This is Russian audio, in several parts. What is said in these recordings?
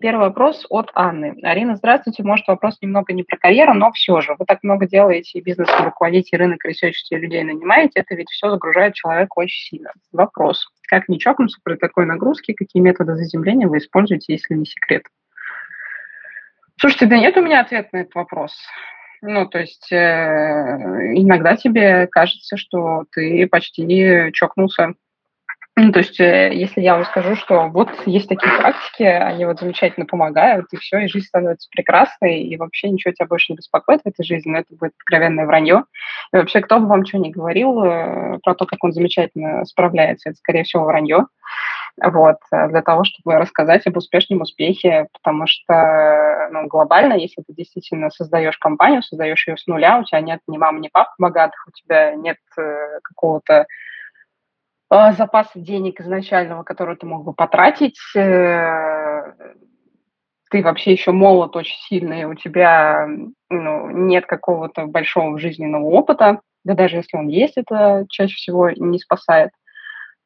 Первый вопрос от Анны. Арина, здравствуйте. Может, вопрос немного не про карьеру, но все же. Вы так много делаете, и бизнесом руководите, и рынок ресерчите, и людей нанимаете. Это ведь все загружает человека очень сильно. Вопрос. Как не чокнуться при такой нагрузке? Какие методы заземления вы используете, если не секрет? Слушайте, да нет у меня ответа на этот вопрос. Ну, то есть иногда тебе кажется, что ты почти чокнулся. Ну, то есть, если я вам скажу, что вот есть такие практики, они вот замечательно помогают, и все, и жизнь становится прекрасной, и вообще ничего тебя больше не беспокоит в этой жизни, но это будет откровенное вранье. И вообще, кто бы вам что ни говорил про то, как он замечательно справляется, это, скорее всего, вранье. Вот, для того, чтобы рассказать об успешном успехе, потому что ну, глобально, если ты действительно создаешь компанию, создаешь ее с нуля, у тебя нет ни мамы, ни пап богатых, у тебя нет какого-то запаса денег изначального, который ты мог бы потратить, ты вообще еще молод очень сильный, у тебя ну, нет какого-то большого жизненного опыта, да даже если он есть, это чаще всего не спасает,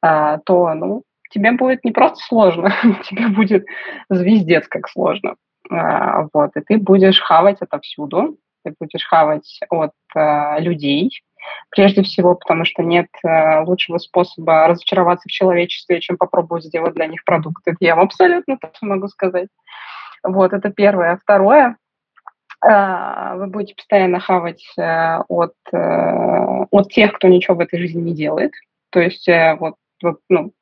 то ну, тебе будет не просто сложно, тебе будет звездец как сложно. Вот, и ты будешь хавать отовсюду, ты будешь хавать от людей, прежде всего, потому что нет лучшего способа разочароваться в человечестве, чем попробовать сделать для них продукт. Это я вам абсолютно точно могу сказать. Вот, это первое. Второе, вы будете постоянно хавать от тех, кто ничего в этой жизни не делает. То есть вот ну,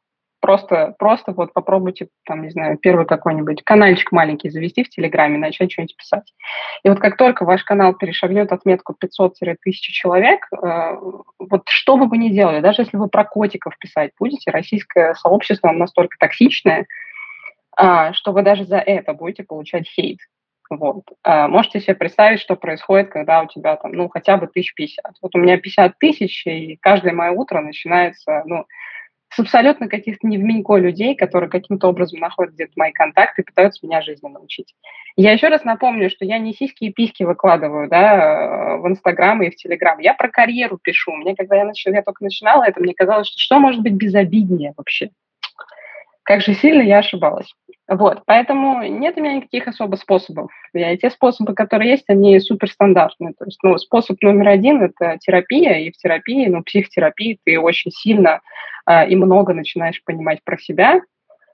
просто вот попробуйте, там, не знаю, первый какой-нибудь канальчик маленький завести в Телеграме, начать что-нибудь писать. И вот как только ваш канал перешагнет отметку 500-1000 человек, вот что бы вы ни делали, даже если вы про котиков писать будете, российское сообщество настолько токсичное, что вы даже за это будете получать хейт. Вот. Можете себе представить, что происходит, когда у тебя там, ну, хотя бы 1050. Вот у меня 50 000, и каждое мое утро начинается, ну, с абсолютно каких-то невменько людей, которые каким-то образом находят где-то мои контакты и пытаются меня жизни научить. Я еще раз напомню, что я не сиськи и письки выкладываю, да, в Instagram и в Telegram. Я про карьеру пишу. Мне, когда я только начинала это, мне казалось, что может быть безобиднее вообще. Как же сильно я ошибалась. Вот, поэтому нет у меня никаких особо способов. И те способы, которые есть, они суперстандартные. То есть, ну, способ номер 1 – это терапия, и в терапии, ну, психотерапии ты очень сильно и много начинаешь понимать про себя,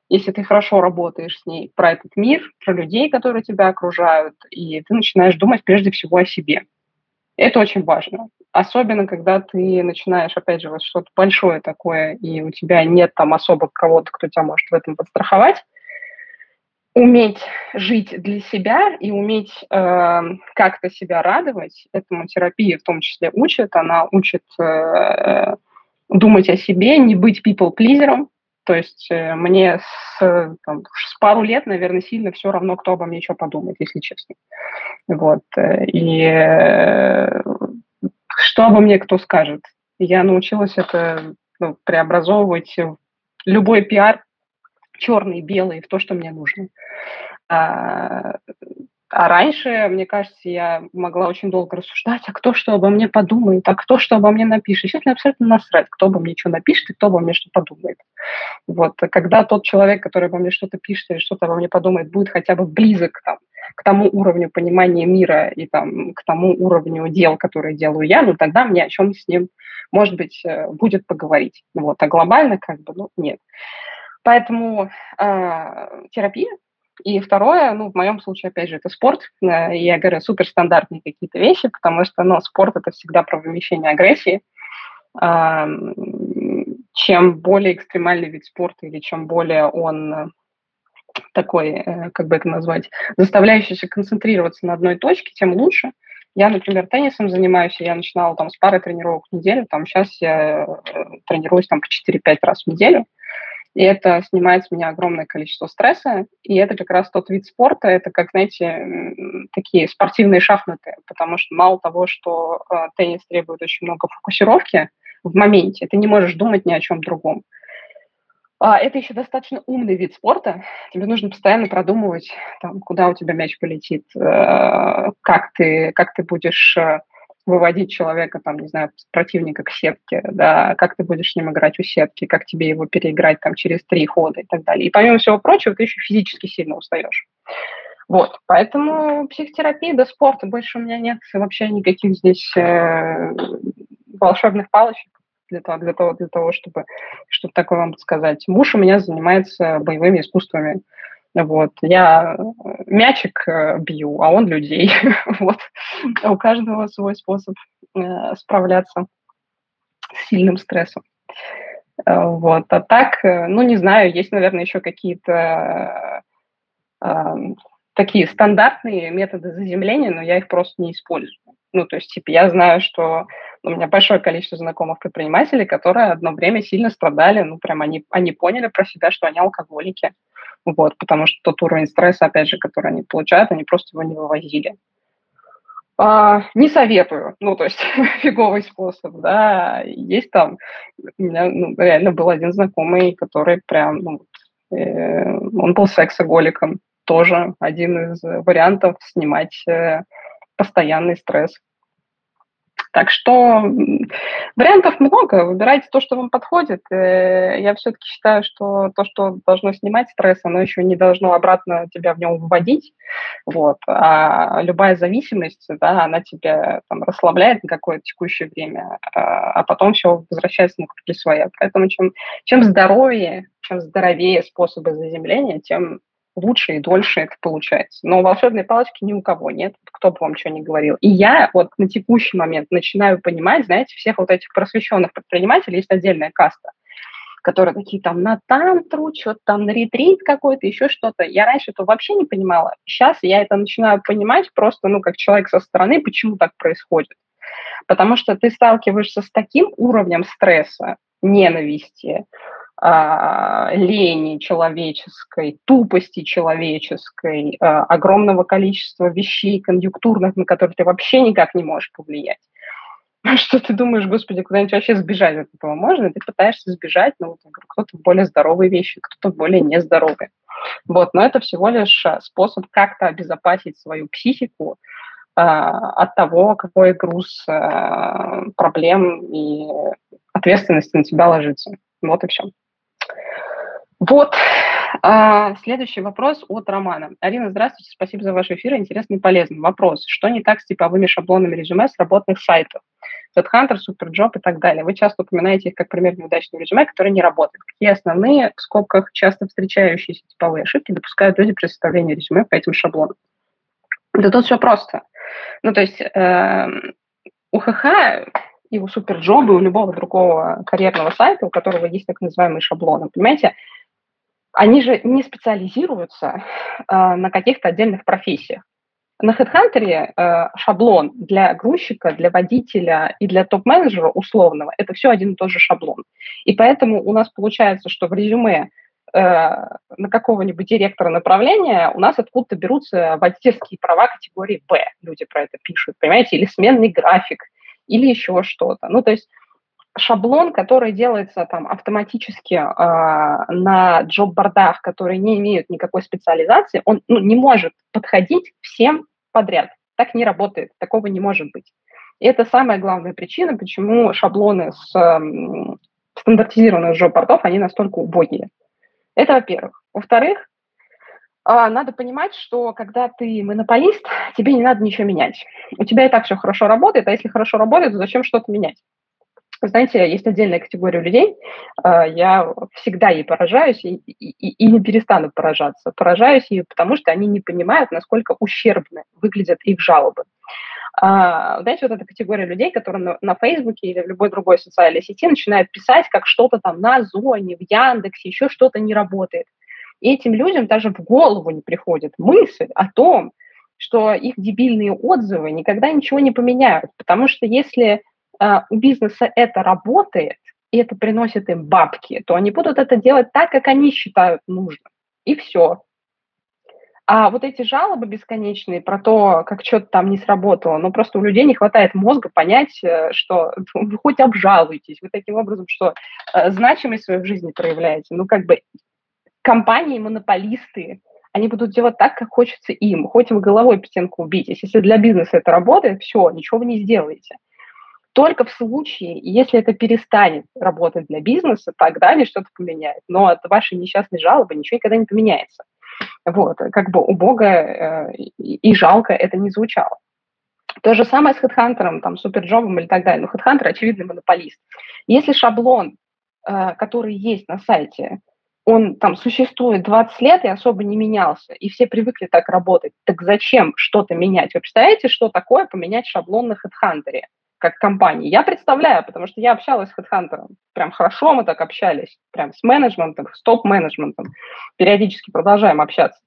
если ты хорошо работаешь с ней, про этот мир, про людей, которые тебя окружают, и ты начинаешь думать прежде всего о себе. Это очень важно, особенно когда ты начинаешь, опять же, вот что-то большое такое, и у тебя нет там особо кого-то, кто тебя может в этом подстраховать. Уметь жить для себя и уметь как-то себя радовать, этому терапия в том числе учит, она учит думать о себе, не быть people-плизером, то есть мне с пару лет, наверное, сильно все равно, кто обо мне что подумает, если честно. Вот, и что обо мне кто скажет. Я научилась это преобразовывать в любой пиар, черный, белый, в то, что мне нужно. А раньше, мне кажется, я могла очень долго рассуждать, а кто что обо мне подумает, а кто что обо мне напишет. Сейчас мне абсолютно насрать, кто обо мне что напишет и кто обо мне что подумает. Вот. Когда тот человек, который обо мне что-то пишет или что-то обо мне подумает, будет хотя бы близок там, к тому уровню понимания мира и там, к тому уровню дел, которые делаю я, ну тогда мне о чем с ним, может быть, будет поговорить. Вот. А глобально как бы, ну, нет. Поэтому терапия. И второе, ну, в моем случае, опять же, это спорт. Я говорю, суперстандартные какие-то вещи, потому что, ну, спорт – это всегда про вымещение агрессии. Чем более экстремальный вид спорта или чем более он такой, как бы это назвать, заставляющийся концентрироваться на одной точке, тем лучше. Я, например, теннисом занимаюсь, я начинала там с пары тренировок в неделю, там сейчас я тренируюсь там по 4-5 раз в неделю. И это снимает с меня огромное количество стресса, и это как раз тот вид спорта, это, как, знаете, такие спортивные шахматы, потому что мало того, что теннис требует очень много фокусировки в моменте, ты не можешь думать ни о чем другом. Это еще достаточно умный вид спорта, тебе нужно постоянно продумывать, там, куда у тебя мяч полетит, как ты будешь выводить человека, там, не знаю, противника к сетке, да, как ты будешь с ним играть у сетки, как тебе его переиграть там через 3 хода и так далее. И помимо всего прочего, ты еще физически сильно устаешь. Вот, поэтому психотерапия до спорта, больше у меня нет вообще никаких здесь волшебных палочек для того, чтобы что-то такое вам сказать. Муж у меня занимается боевыми искусствами. Вот, я мячик бью, а он людей. Вот. У каждого свой способ справляться с сильным стрессом. Вот, а так, ну, не знаю, есть, наверное, еще какие-то такие стандартные методы заземления, но я их просто не использую. Ну, то есть, типа, я знаю, что у меня большое количество знакомых предпринимателей, которые одно время сильно страдали, ну, прям они поняли про себя, что они алкоголики. Вот, потому что тот уровень стресса, опять же, который они получают, они просто его не вывозили. Не советую, ну, то есть фиговый способ, да. Есть там, у меня реально был один знакомый, который прям, он был сексоголиком, тоже один из вариантов снимать постоянный стресс. Так что вариантов много, выбирайте то, что вам подходит. Я все-таки считаю, что то, что должно снимать стресс, оно еще не должно обратно тебя в него вводить. Вот. А любая зависимость, да, она тебя там расслабляет на какое-то текущее время, а потом все возвращается на круги своя. Поэтому чем здоровее способы заземления, тем лучше и дольше это получается. Но волшебной палочки ни у кого нет, кто бы вам что ни говорил. И я вот на текущий момент начинаю понимать, знаете, всех вот этих просвещенных предпринимателей, есть отдельная каста, которые такие там на тантру, что-то там на ретрит какой-то, еще что-то. Я раньше это вообще не понимала. Сейчас я это начинаю понимать просто, ну, как человек со стороны, почему так происходит. Потому что ты сталкиваешься с таким уровнем стресса, ненависти, лени человеческой, тупости человеческой, огромного количества вещей конъюнктурных, на которые ты вообще никак не можешь повлиять. Что ты думаешь, господи, куда-нибудь вообще сбежать от этого можно? И ты пытаешься сбежать, но вот, кто-то в более здоровые вещи, кто-то в более нездоровые. Вот, но это всего лишь способ как-то обезопасить свою психику от того, какой груз проблем и ответственности на тебя ложится. Вот и все. Вот. Следующий вопрос от Романа. Арина, здравствуйте, спасибо за ваш эфир, интересный и полезный. Вопрос, что не так с типовыми шаблонами резюме с работных сайтов? HeadHunter, SuperJob и так далее. Вы часто упоминаете их как пример неудачного резюме, которое не работает. Какие основные, в скобках, часто встречающиеся типовые ошибки допускают люди при составлении резюме по этим шаблонам? Да тут все просто. Ну, то есть у ХХ... и у SuperJob, и у любого другого карьерного сайта, у которого есть так называемые шаблоны, понимаете, они же не специализируются на каких-то отдельных профессиях. На HeadHunter шаблон для грузчика, для водителя и для топ-менеджера условного – это все один и тот же шаблон. И поэтому у нас получается, что в резюме на какого-нибудь директора направления у нас откуда-то берутся водительские права категории «Б». Люди про это пишут, понимаете, или сменный график, или еще что-то. Ну, то есть шаблон, который делается там автоматически на джоб-бордах, которые не имеют никакой специализации, он не может подходить всем подряд. Так не работает, такого не может быть. И это самая главная причина, почему шаблоны с стандартизированных джоб-бордов, они настолько убогие. Это во-первых. Во-вторых, надо понимать, что когда ты монополист, тебе не надо ничего менять. У тебя и так все хорошо работает, а если хорошо работает, то зачем что-то менять? Вы знаете, есть отдельная категория людей, я всегда ей поражаюсь и не перестану поражаться. Поражаюсь ей, потому что они не понимают, насколько ущербно выглядят их жалобы. Знаете, вот эта категория людей, которые на Фейсбуке или в любой другой социальной сети начинают писать, как что-то там на Озоне, в Яндексе, еще что-то не работает. И этим людям даже в голову не приходит мысль о том, что их дебильные отзывы никогда ничего не поменяют, потому что если... у бизнеса это работает, и это приносит им бабки, то они будут это делать так, как они считают нужным. И все. А вот эти жалобы бесконечные про то, как что-то там не сработало, ну просто у людей не хватает мозга понять, что вы хоть обжалуетесь, вы таким образом, что значимость свою в жизни проявляете. Ну как бы компании-монополисты, они будут делать так, как хочется им, хоть вы головой по стенку убитесь. Если для бизнеса это работает, все, ничего вы не сделаете. Только в случае, если это перестанет работать для бизнеса, тогда они что-то поменяют. Но от вашей несчастной жалобы ничего никогда не поменяется. Вот, как бы убого и жалко это не звучало. То же самое с HeadHunter, там, SuperJob или так далее. Но HeadHunter очевидный монополист. Если шаблон, который есть на сайте, он там существует 20 лет и особо не менялся, и все привыкли так работать, так зачем что-то менять? Вы представляете, что такое поменять шаблон на HeadHunter? Как компании. Я представляю, потому что я общалась с HeadHunter, прям хорошо мы так общались, прям с менеджментом, с топ-менеджментом, периодически продолжаем общаться.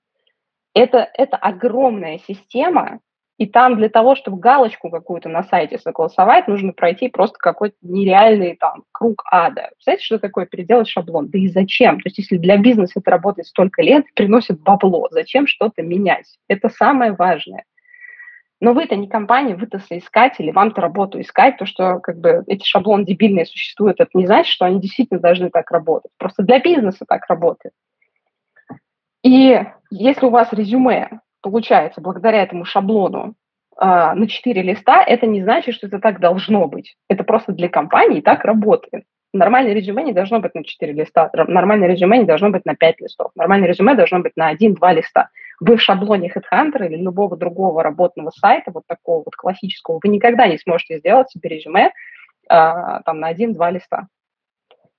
Это огромная система, и там для того, чтобы галочку какую-то на сайте согласовать, нужно пройти просто какой-то нереальный там круг ада. Представляете, что такое переделать шаблон? Да и зачем? То есть если для бизнеса это работает столько лет, приносит бабло, зачем что-то менять? Это самое важное. Но вы-то не компания, вы-то соискатели, вам-то работу искать, то, что как бы эти шаблоны дебильные существуют, это не значит, что они действительно должны так работать. Просто для бизнеса так работает. И если у вас резюме получается благодаря этому шаблону на 4 листа, это не значит, что это так должно быть. Это просто для компании так работает. Нормальное резюме не должно быть на 4 листа, нормальное резюме не должно быть на 5 листов, нормальное резюме должно быть на 1-2 листа. Вы в шаблоне HeadHunter или любого другого работного сайта, вот такого вот классического, вы никогда не сможете сделать себе резюме там, на 1-2 листа.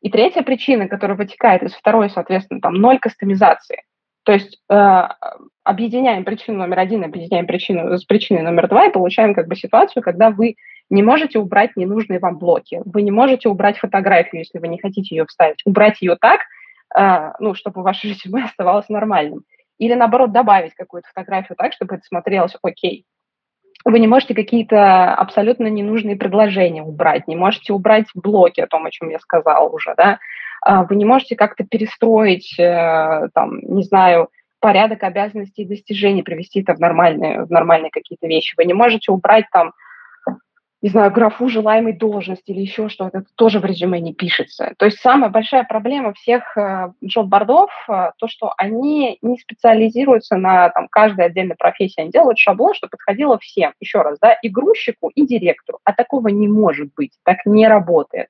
И третья причина, которая вытекает из второй, соответственно, там 0 кастомизации. То есть объединяем причину номер 1, объединяем причину с причиной номер 2 и получаем как бы ситуацию, когда вы не можете убрать ненужные вам блоки, вы не можете убрать фотографию, если вы не хотите ее вставить, убрать ее так, ну, чтобы ваше резюме оставалось нормальным. Или, наоборот, добавить какую-то фотографию так, чтобы это смотрелось окей. Вы не можете какие-то абсолютно ненужные предложения убрать, не можете убрать блоки о том, о чем я сказала уже, да. Вы не можете как-то перестроить, там, не знаю, порядок обязанностей и достижений, привести это в нормальные какие-то вещи. Вы не можете убрать, там, не знаю, графу желаемой должности или еще что-то, это тоже в резюме не пишется. То есть самая большая проблема всех джоб-бордов, то, что они не специализируются на там, каждой отдельной профессии, они делают шаблон, что подходило всем, еще раз, да, и грузчику, и директору, а такого не может быть, так не работает.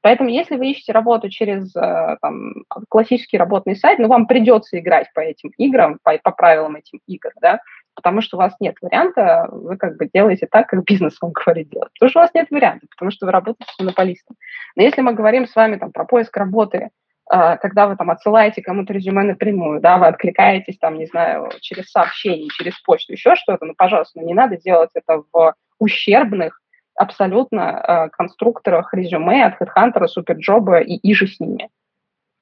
Поэтому, если вы ищете работу через там, классический работный сайт, ну, вам придется играть по этим играм, по правилам этих игр, да, потому что у вас нет варианта, вы как бы делаете так, как бизнес вам говорит делать, потому что у вас нет варианта, потому что вы работаете с монополистом. Но если мы говорим с вами там, про поиск работы, когда вы там отсылаете кому-то резюме напрямую, да, вы откликаетесь там, не знаю, через сообщение, через почту, еще что-то, ну, пожалуйста, не надо делать это в ущербных, абсолютно конструкторах резюме от HeadHunter, SuperJob и же с ними.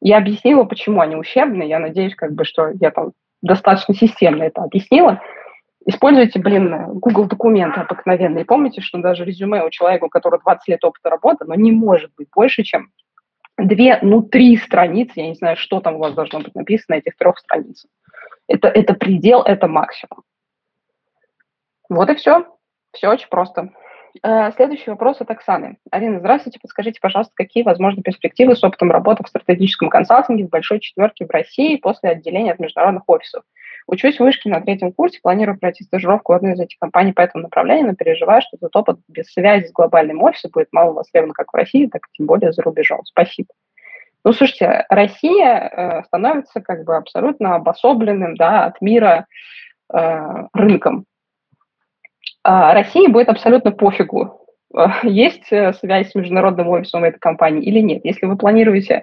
Я объяснила, почему они ущербны. Я надеюсь, как бы, что я там достаточно системно это объяснила. Используйте, блин, Google-документы обыкновенные. Помните, что даже резюме у человека, у которого 20 лет опыта работы, но не может быть больше, чем 2-3 страницы. Я не знаю, что там у вас должно быть написано, этих 3 страниц. Это предел, это максимум. Вот и все. Все очень просто. Следующий вопрос от Оксаны. Арина, здравствуйте, подскажите, пожалуйста, какие возможны перспективы с опытом работы в стратегическом консалтинге в большой четверке в России после отделения от международных офисов? Учусь в Вышке на третьем курсе, планирую пройти стажировку в одной из этих компаний по этому направлению, но переживаю, что этот опыт без связи с глобальным офисом будет мало востребован как в России, так и тем более за рубежом. Спасибо. Ну, слушайте, Россия становится как бы абсолютно обособленным, да, от мира рынком. России будет абсолютно пофигу, есть связь с международным офисом этой компании или нет. Если вы планируете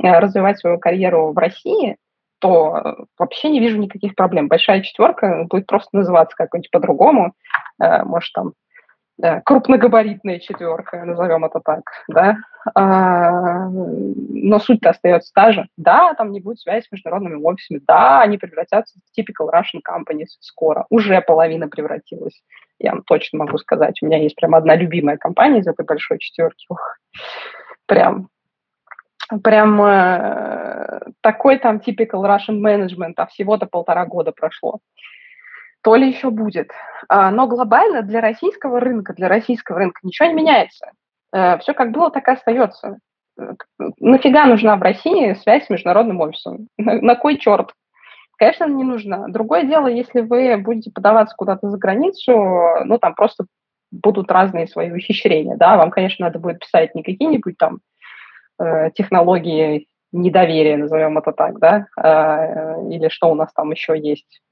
развивать свою карьеру в России, то вообще не вижу никаких проблем. Большая четверка будет просто называться как-нибудь по-другому, может, там, крупногабаритная четверка, назовем это так, да, но суть-то остается та же. Да, там не будет связи с международными офисами, да, они превратятся в typical Russian companies скоро, уже половина превратилась, я вам точно могу сказать, у меня есть прям одна любимая компания из этой большой четверки, прям такой там typical Russian management, а всего-то 1,5 года прошло. То ли еще будет. Но глобально для российского рынка ничего не меняется. Все как было, так и остается. Нафига нужна в России связь с международным офисом? На кой черт? Конечно, не нужна. Другое дело, если вы будете подаваться куда-то за границу, ну, там просто будут разные свои ухищрения, да, вам, конечно, надо будет писать не какие-нибудь там технологии недоверия, назовем это так, да, или что у нас там еще есть.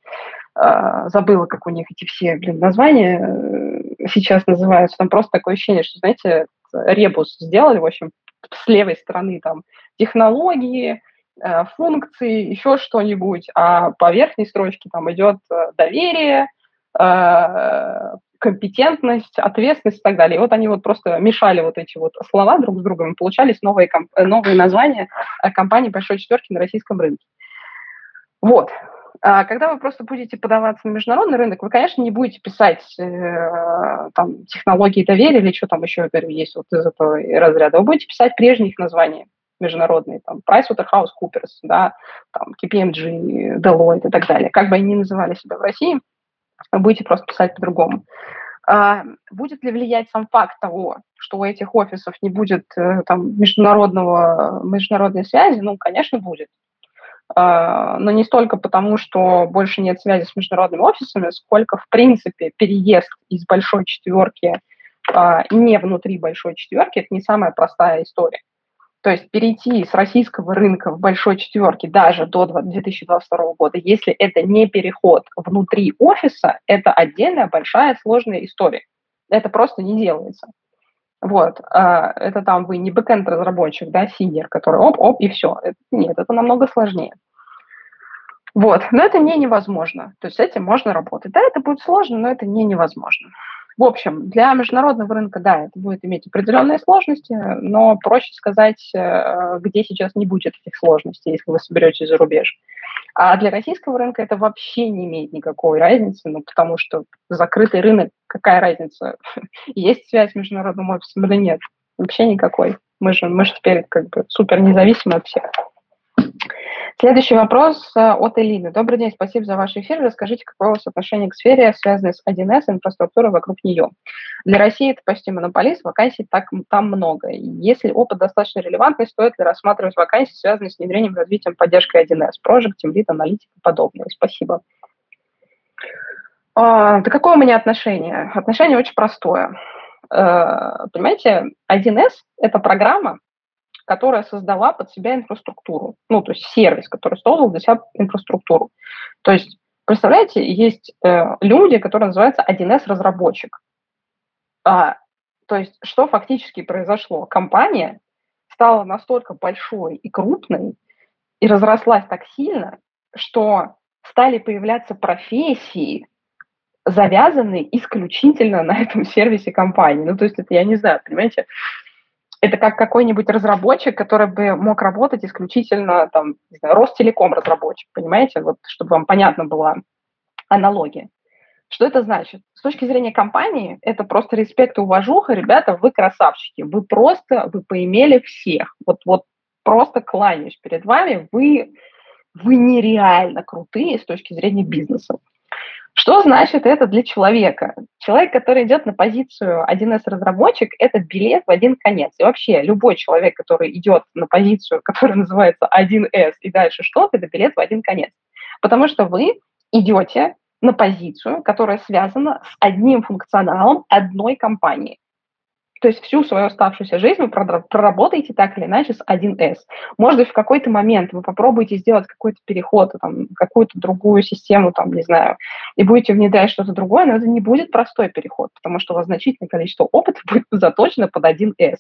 Забыла, как у них эти все, названия сейчас называются. Там просто такое ощущение, что, знаете, ребус сделали, в общем, с левой стороны там технологии, функции, еще что-нибудь, а по верхней строчке там идет доверие, компетентность, ответственность и так далее. И вот они вот просто мешали вот эти вот слова друг с другом, и получались новые названия компаний большой четверки на российском рынке. Вот. Когда вы просто будете подаваться на международный рынок, вы, конечно, не будете писать там, технологии доверия или что там еще, я говорю, есть вот из этого разряда. Вы будете писать прежние их названия международные, там, PricewaterhouseCoopers, да, там, KPMG, Deloitte и так далее. Как бы они ни называли себя в России, вы будете просто писать по-другому. Будет ли влиять сам факт того, что у этих офисов не будет там, международной связи? Ну, конечно, будет. Но не столько потому, что больше нет связи с международными офисами, сколько, в принципе, переезд из большой четверки не внутри большой четверки – это не самая простая история. То есть перейти с российского рынка в большой четверке даже до 2022 года, если это не переход внутри офиса, это отдельная большая сложная история. Это просто не делается. Вот, это там вы не бэкэнд-разработчик, да, синьор, который оп-оп, и все. Нет, это намного сложнее. Вот, но это не невозможно. То есть с этим можно работать. Да, это будет сложно, но это не невозможно. В общем, для международного рынка, да, это будет иметь определенные сложности, но проще сказать, где сейчас не будет этих сложностей, если вы соберетесь за рубеж. А для российского рынка это вообще не имеет никакой разницы, ну, потому что закрытый рынок, какая разница, есть связь с международным офисом или нет? Вообще никакой. Мы же теперь как бы супер независимы от всех. Следующий вопрос от Элины. Добрый день, спасибо за ваш эфир. Расскажите, какое у вас отношение к сфере, связанной с 1С, инфраструктурой вокруг нее. Для России это почти монополист, вакансий там много. Если опыт достаточно релевантный, стоит ли рассматривать вакансии, связанные с внедрением, развитием, поддержкой 1С, прожиг, тимлид, аналитик и подобное? Спасибо. Да какое у меня отношение? Отношение очень простое. Понимаете, 1С – это программа, которая создала под себя инфраструктуру, ну, то есть сервис, который создал для себя инфраструктуру. То есть, представляете, есть люди, которые называются 1С-разработчик. То есть, что фактически произошло? Компания стала настолько большой и крупной, и разрослась так сильно, что стали появляться профессии, завязанные исключительно на этом сервисе компании. Ну, то есть, это, я не знаю, понимаете, это как какой-нибудь разработчик, который бы мог работать исключительно, там, не знаю, Ростелеком разработчик, понимаете, вот, чтобы вам понятна была аналогия. Что это значит? С точки зрения компании, это просто респект и уважуха, ребята, вы красавчики, вы поимели всех, вот просто кланяюсь перед вами, вы нереально крутые с точки зрения бизнеса. Что значит это для человека? Человек, который идет на позицию 1С-разработчик, это билет в один конец. И вообще любой человек, который идет на позицию, которая называется 1С и дальше что-то, это билет в один конец. Потому что вы идете на позицию, которая связана с одним функционалом одной компании. То есть всю свою оставшуюся жизнь вы проработаете так или иначе с 1С. Может быть, в какой-то момент вы попробуете сделать какой-то переход, там, какую-то другую систему, там, не знаю, и будете внедрять что-то другое, но это не будет простой переход, потому что у вас значительное количество опыта будет заточено под 1С.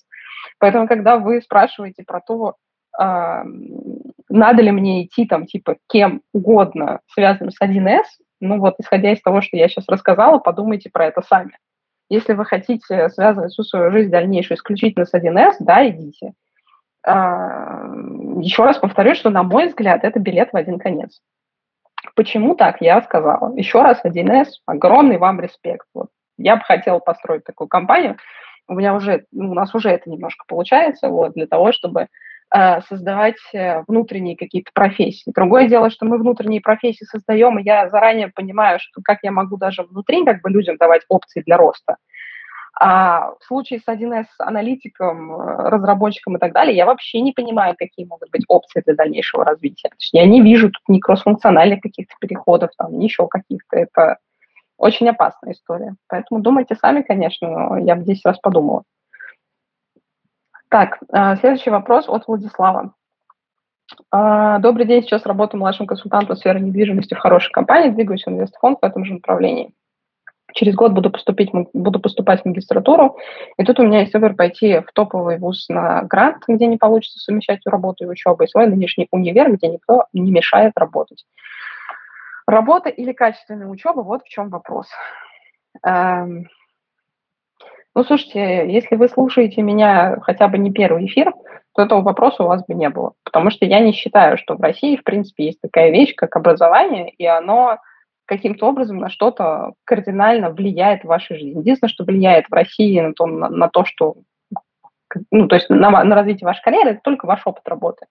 Поэтому, когда вы спрашиваете про то, надо ли мне идти там, типа, кем угодно, связанным с 1С, ну вот, исходя из того, что я сейчас рассказала, подумайте про это сами. Если вы хотите связывать всю свою жизнь дальнейшую исключительно с 1С, да, идите. Еще раз повторю, что, на мой взгляд, это билет в один конец. Почему так, я сказала. Еще раз, 1С, огромный вам респект. Вот. Я бы хотела построить такую компанию. У нас уже это немножко получается, вот, для того, чтобы создавать внутренние какие-то профессии. Другое дело, что мы внутренние профессии создаем, и я заранее понимаю, что как я могу даже внутри как бы людям давать опции для роста. А в случае с 1С аналитиком, разработчиком и так далее, я вообще не понимаю, какие могут быть опции для дальнейшего развития. То есть я не вижу тут ни кроссфункциональных каких-то переходов, там, ни еще каких-то. Это очень опасная история. Поэтому думайте сами, конечно, но я бы 10 раз подумала. Так, следующий вопрос от Владислава. Добрый день, сейчас работаю младшим консультантом в сфере недвижимости в хорошей компании, двигаюсь в инвестфонд в этом же направлении. Через год буду поступать в магистратуру, и тут у меня есть выбор пойти в топовый вуз на грант, где не получится совмещать работу и учебу, и свой нынешний универ, где никто не мешает работать. Работа или качественная учеба, вот в чем вопрос. Ну, слушайте, если вы слушаете меня хотя бы не первый эфир, то этого вопроса у вас бы не было. Потому что я не считаю, что в России, в принципе, есть такая вещь, как образование, и оно каким-то образом на что-то кардинально влияет в вашей жизни. Единственное, что влияет в России на то, что... Ну, то есть на развитие вашей карьеры, это только ваш опыт работы.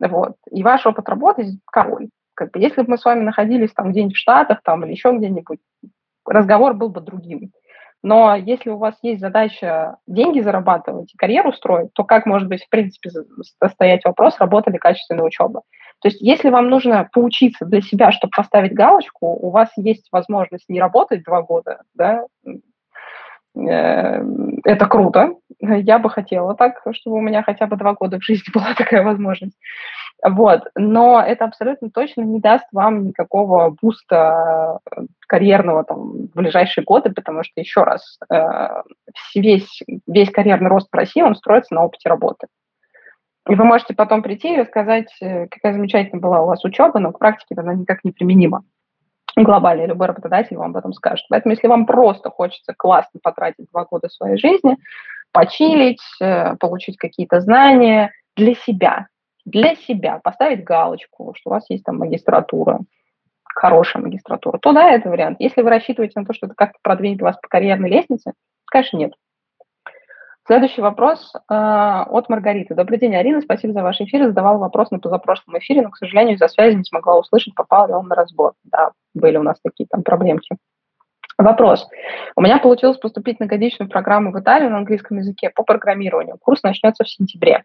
Вот. И ваш опыт работы здесь король. Как бы, если бы мы с вами находились там где-нибудь в Штатах там, или еще где-нибудь, разговор был бы другим. Но если у вас есть задача деньги зарабатывать и карьеру строить, то как может быть, в принципе, стоять вопрос, работа ли качественная учеба? То есть если вам нужно поучиться для себя, чтобы поставить галочку, у вас есть возможность не работать 2 года, да, это круто. Я бы хотела так, чтобы у меня хотя бы 2 года в жизни была такая возможность. Вот. Но это абсолютно точно не даст вам никакого буста карьерного там, в ближайшие годы, потому что, еще раз, весь карьерный рост в России, он строится на опыте работы. И вы можете потом прийти и рассказать, какая замечательная была у вас учеба, но в практике она никак не применима. Глобально любой работодатель вам об этом скажет. Поэтому если вам просто хочется классно потратить 2 года своей жизни, почилить, получить какие-то знания для себя, поставить галочку, что у вас есть там магистратура, хорошая магистратура, то да, это вариант. Если вы рассчитываете на то, что это как-то продвинет вас по карьерной лестнице, конечно, нет. Следующий вопрос от Маргариты. Добрый день, Арина, спасибо за ваш эфир. Задавала вопрос на позапрошлом эфире, но, к сожалению, из-за связи не смогла услышать, попал ли он на разбор. Да, были у нас такие там проблемки. Вопрос. У меня получилось поступить на годичную программу в Италию на английском языке по программированию. Курс начнется в сентябре.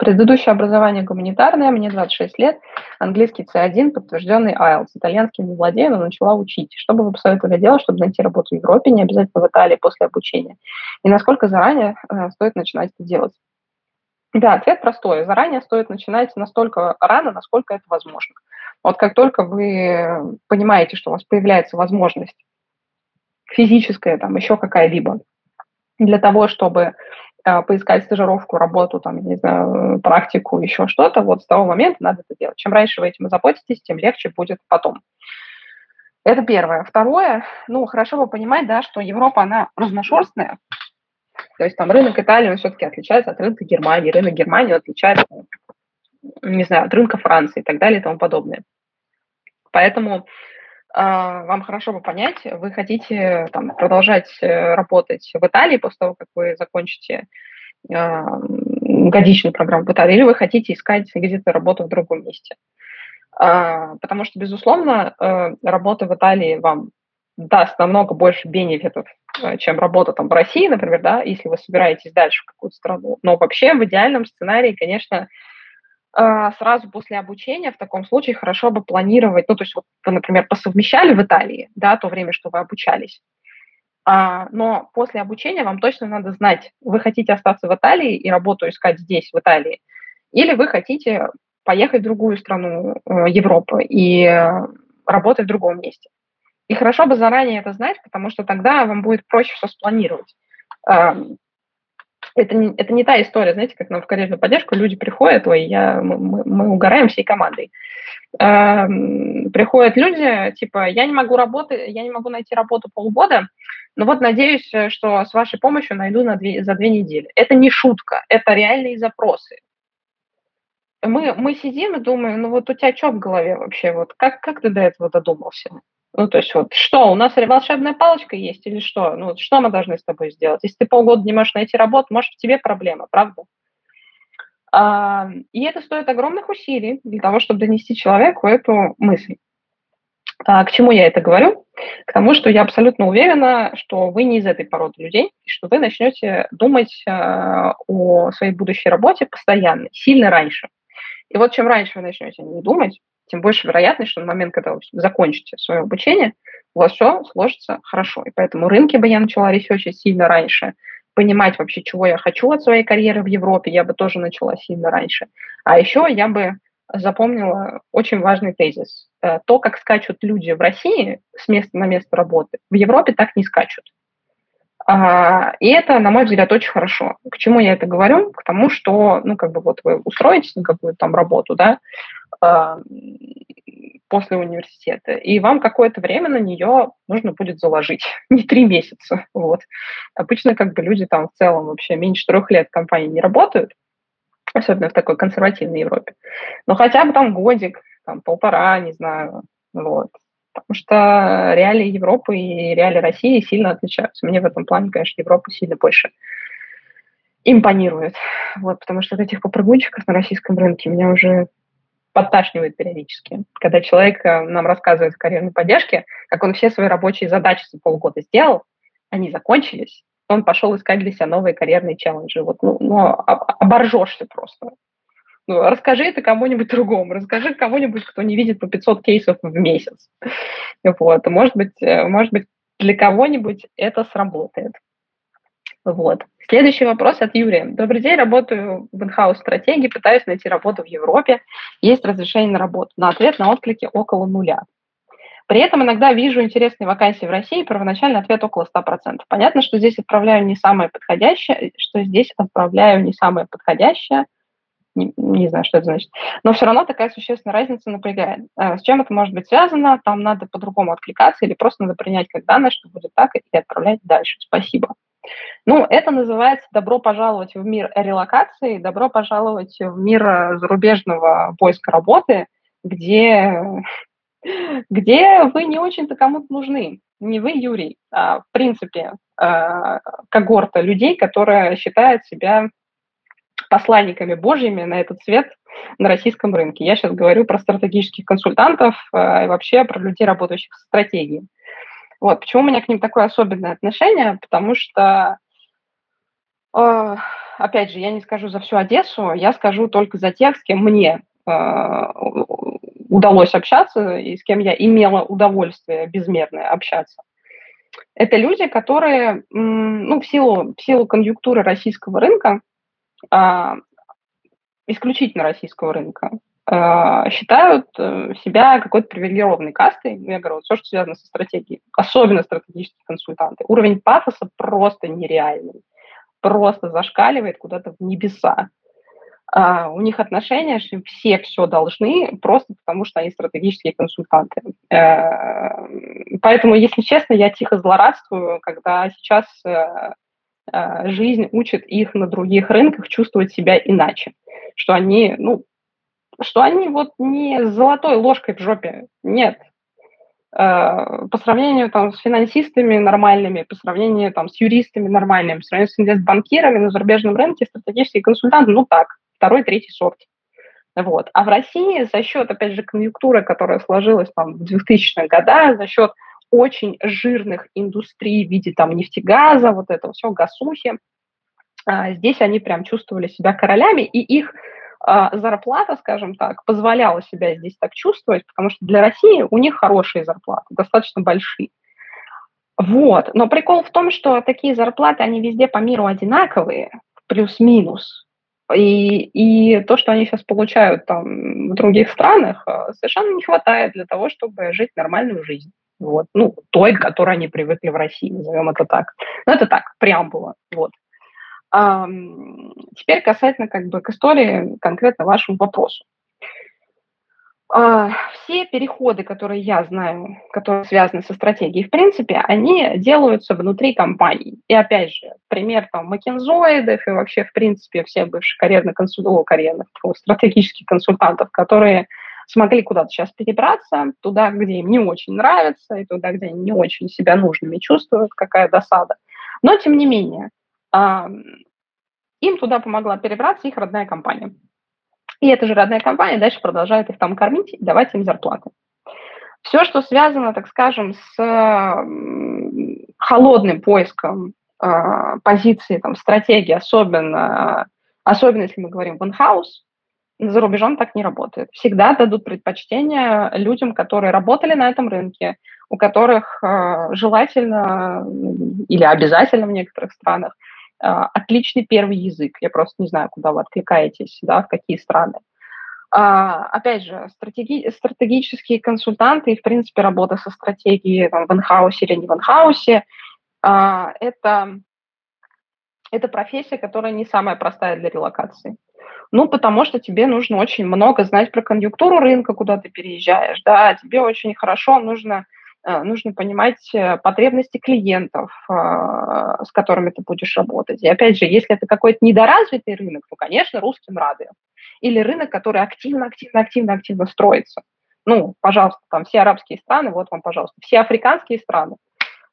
Предыдущее образование гуманитарное, мне 26 лет, английский C1, подтвержденный IELTS, итальянским не владею, но начала учить. Что бы вы посоветовали делать, чтобы найти работу в Европе, не обязательно в Италии после обучения? И насколько заранее стоит начинать это делать? Да, ответ простой. Заранее стоит начинать настолько рано, насколько это возможно. Вот как только вы понимаете, что у вас появляется возможность физическая, там еще какая-либо, для того, чтобы поискать стажировку, работу, там, не знаю, практику, еще что-то, вот с того момента надо это делать. Чем раньше вы этим заботитесь, тем легче будет потом. Это первое. Второе, ну, хорошо бы понимать, да, что Европа, она разношерстная, то есть там рынок Италии, он все-таки отличается от рынка Германии, рынок Германии отличается, не знаю, от рынка Франции и так далее и тому подобное. Поэтому вам хорошо бы понять, вы хотите там, продолжать работать в Италии после того, как вы закончите годичную программу в Италии, или вы хотите искать где-то работу в другом месте. потому что, безусловно, работа в Италии вам даст намного больше бенефитов, чем работа там в России, например, да, если вы собираетесь дальше в какую-то страну. Но вообще в идеальном сценарии, конечно, сразу после обучения в таком случае хорошо бы планировать, ну, то есть вот вы, например, посовмещали в Италии, да, то время, что вы обучались, но после обучения вам точно надо знать, вы хотите остаться в Италии и работу искать здесь, в Италии, или вы хотите поехать в другую страну Европы и работать в другом месте. И хорошо бы заранее это знать, потому что тогда вам будет проще все спланировать. Это не та история, знаете, как нам в карьерную поддержку люди приходят, мы угораем всей командой. Приходят люди, типа, я не могу найти работу полгода, но вот надеюсь, что с вашей помощью найду за 2 недели. Это не шутка, это реальные запросы. Мы сидим и думаем, ну вот у тебя что в голове вообще, вот как ты до этого додумался? Ну, то есть, вот что, у нас волшебная палочка есть или что? Ну, что мы должны с тобой сделать? Если ты полгода не можешь найти работу, может, в тебе проблема, правда? И это стоит огромных усилий для того, чтобы донести человеку эту мысль. К чему я это говорю? К тому, что я абсолютно уверена, что вы не из этой породы людей, и что вы начнете думать о своей будущей работе постоянно, сильно раньше. И вот чем раньше вы начнете о ней думать, тем больше вероятность, что на момент, когда вы закончите свое обучение, у вас все сложится хорошо. И поэтому рынки бы я начала ресерчить сильно раньше, понимать вообще, чего я хочу от своей карьеры в Европе, я бы тоже начала сильно раньше. А еще я бы запомнила очень важный тезис. То, как скачут люди в России с места на место работы, в Европе так не скачут. И это, на мой взгляд, очень хорошо. К чему я это говорю? К тому, что, ну, как бы вот вы устроитесь на какую-то там работу, да, после университета, и вам какое-то время на нее нужно будет заложить, не 3 месяца, вот. Обычно как бы люди там в целом вообще меньше 3 лет в компании не работают, особенно в такой консервативной Европе, но хотя бы там годик, там 1,5, не знаю, вот. Потому что реалии Европы и реалии России сильно отличаются. Мне в этом плане, конечно, Европа сильно больше импонирует, вот, потому что от этих попрыгунчиков на российском рынке меня уже подташнивает периодически, когда человек нам рассказывает в карьерной поддержке, как он все свои рабочие задачи за полгода сделал, они закончились, он пошел искать для себя новые карьерные челленджи. Вот, ну, оборжешься просто. Ну, расскажи это кому-нибудь другому, расскажи кому-нибудь, кто не видит по 500 кейсов в месяц. Вот. Может быть, для кого-нибудь это сработает. Вот. Следующий вопрос от Юрия. Добрый день, работаю в инхаус-стратегии, пытаюсь найти работу в Европе. Есть разрешение на работу. На ответ на отклике около 0. При этом иногда вижу интересные вакансии в России, первоначальный ответ около 100%. Понятно, что здесь отправляю не самое подходящее, не знаю, что это значит. Но все равно такая существенная разница напрягает. С чем это может быть связано? Там надо по-другому откликаться или просто надо принять как данное, что будет так, и отправлять дальше. Спасибо. Ну, это называется «добро пожаловать в мир релокации», «добро пожаловать в мир зарубежного поиска работы», где вы не очень-то кому-то нужны. Не вы, Юрий, а в принципе когорта людей, которые считают себя посланниками божьими на этот свет на российском рынке. Я сейчас говорю про стратегических консультантов и вообще про людей, работающих в стратегии. Вот, почему у меня к ним такое особенное отношение? Потому что, опять же, я не скажу за всю Одессу, я скажу только за тех, с кем мне удалось общаться и с кем я имела удовольствие безмерное общаться. Это люди, которые, ну, в силу конъюнктуры российского рынка, исключительно российского рынка, считают себя какой-то привилегированной кастой. Я говорю, все, что связано со стратегией, особенно стратегические консультанты. Уровень пафоса просто нереальный, просто зашкаливает куда-то в небеса. У них отношения, что все все должны, просто потому что они стратегические консультанты. Поэтому, если честно, я тихо злорадствую, когда сейчас жизнь учит их на других рынках чувствовать себя иначе, что они, ну, что они вот не с золотой ложкой в жопе, нет. По сравнению там с финансистами нормальными, по сравнению там с юристами нормальными, по сравнению с инвестбанкирами на зарубежном рынке, стратегические консультанты, ну так, 2-3 сорт. Вот. А в России за счет, опять же, конъюнктуры, которая сложилась там, в 2000-х годах, за счет очень жирных индустрий в виде там, нефтегаза, вот этого все, гасухи, здесь они прям чувствовали себя королями, и их зарплата, скажем так, позволяла себя здесь так чувствовать, потому что для России у них хорошие зарплаты, достаточно большие. Вот. Но прикол в том, что такие зарплаты, они везде по миру одинаковые, плюс-минус. И то, что они сейчас получают там в других странах, совершенно не хватает для того, чтобы жить нормальную жизнь. Вот. Ну, той, к которой они привыкли в России, назовем это так. Ну, это так, преамбула. Вот. Теперь касательно как бы к истории, конкретно вашему вопросу. Все переходы, которые я знаю, которые связаны со стратегией, в принципе, они делаются внутри компаний. И опять же, пример там макинзоидов и вообще, в принципе, все бывших стратегических консультантов, которые смогли куда-то сейчас перебраться, туда, где им не очень нравится, и туда, где они не очень себя нужными чувствуют, какая досада. Но, тем не менее, им туда помогла перебраться их родная компания. И эта же родная компания дальше продолжает их там кормить и давать им зарплаты. Все, что связано, так скажем, с холодным поиском позиции, там, стратегии, особенно если мы говорим в in-house, за рубежом так не работает. Всегда дадут предпочтение людям, которые работали на этом рынке, у которых желательно или обязательно в некоторых странах отличный первый язык. Я просто не знаю, куда вы откликаетесь, да, в какие страны. Опять же, стратегические консультанты и, в принципе, работа со стратегией там, в инхаусе или не в инхаусе, это профессия, которая не самая простая для релокации. Ну, потому что тебе нужно очень много знать про конъюнктуру рынка, куда ты переезжаешь, да, тебе очень хорошо нужно понимать потребности клиентов, с которыми ты будешь работать. И опять же, если это какой-то недоразвитый рынок, то, конечно, русским рады. Или рынок, который активно строится. Ну, пожалуйста, там все арабские страны, вот вам, пожалуйста, все африканские страны.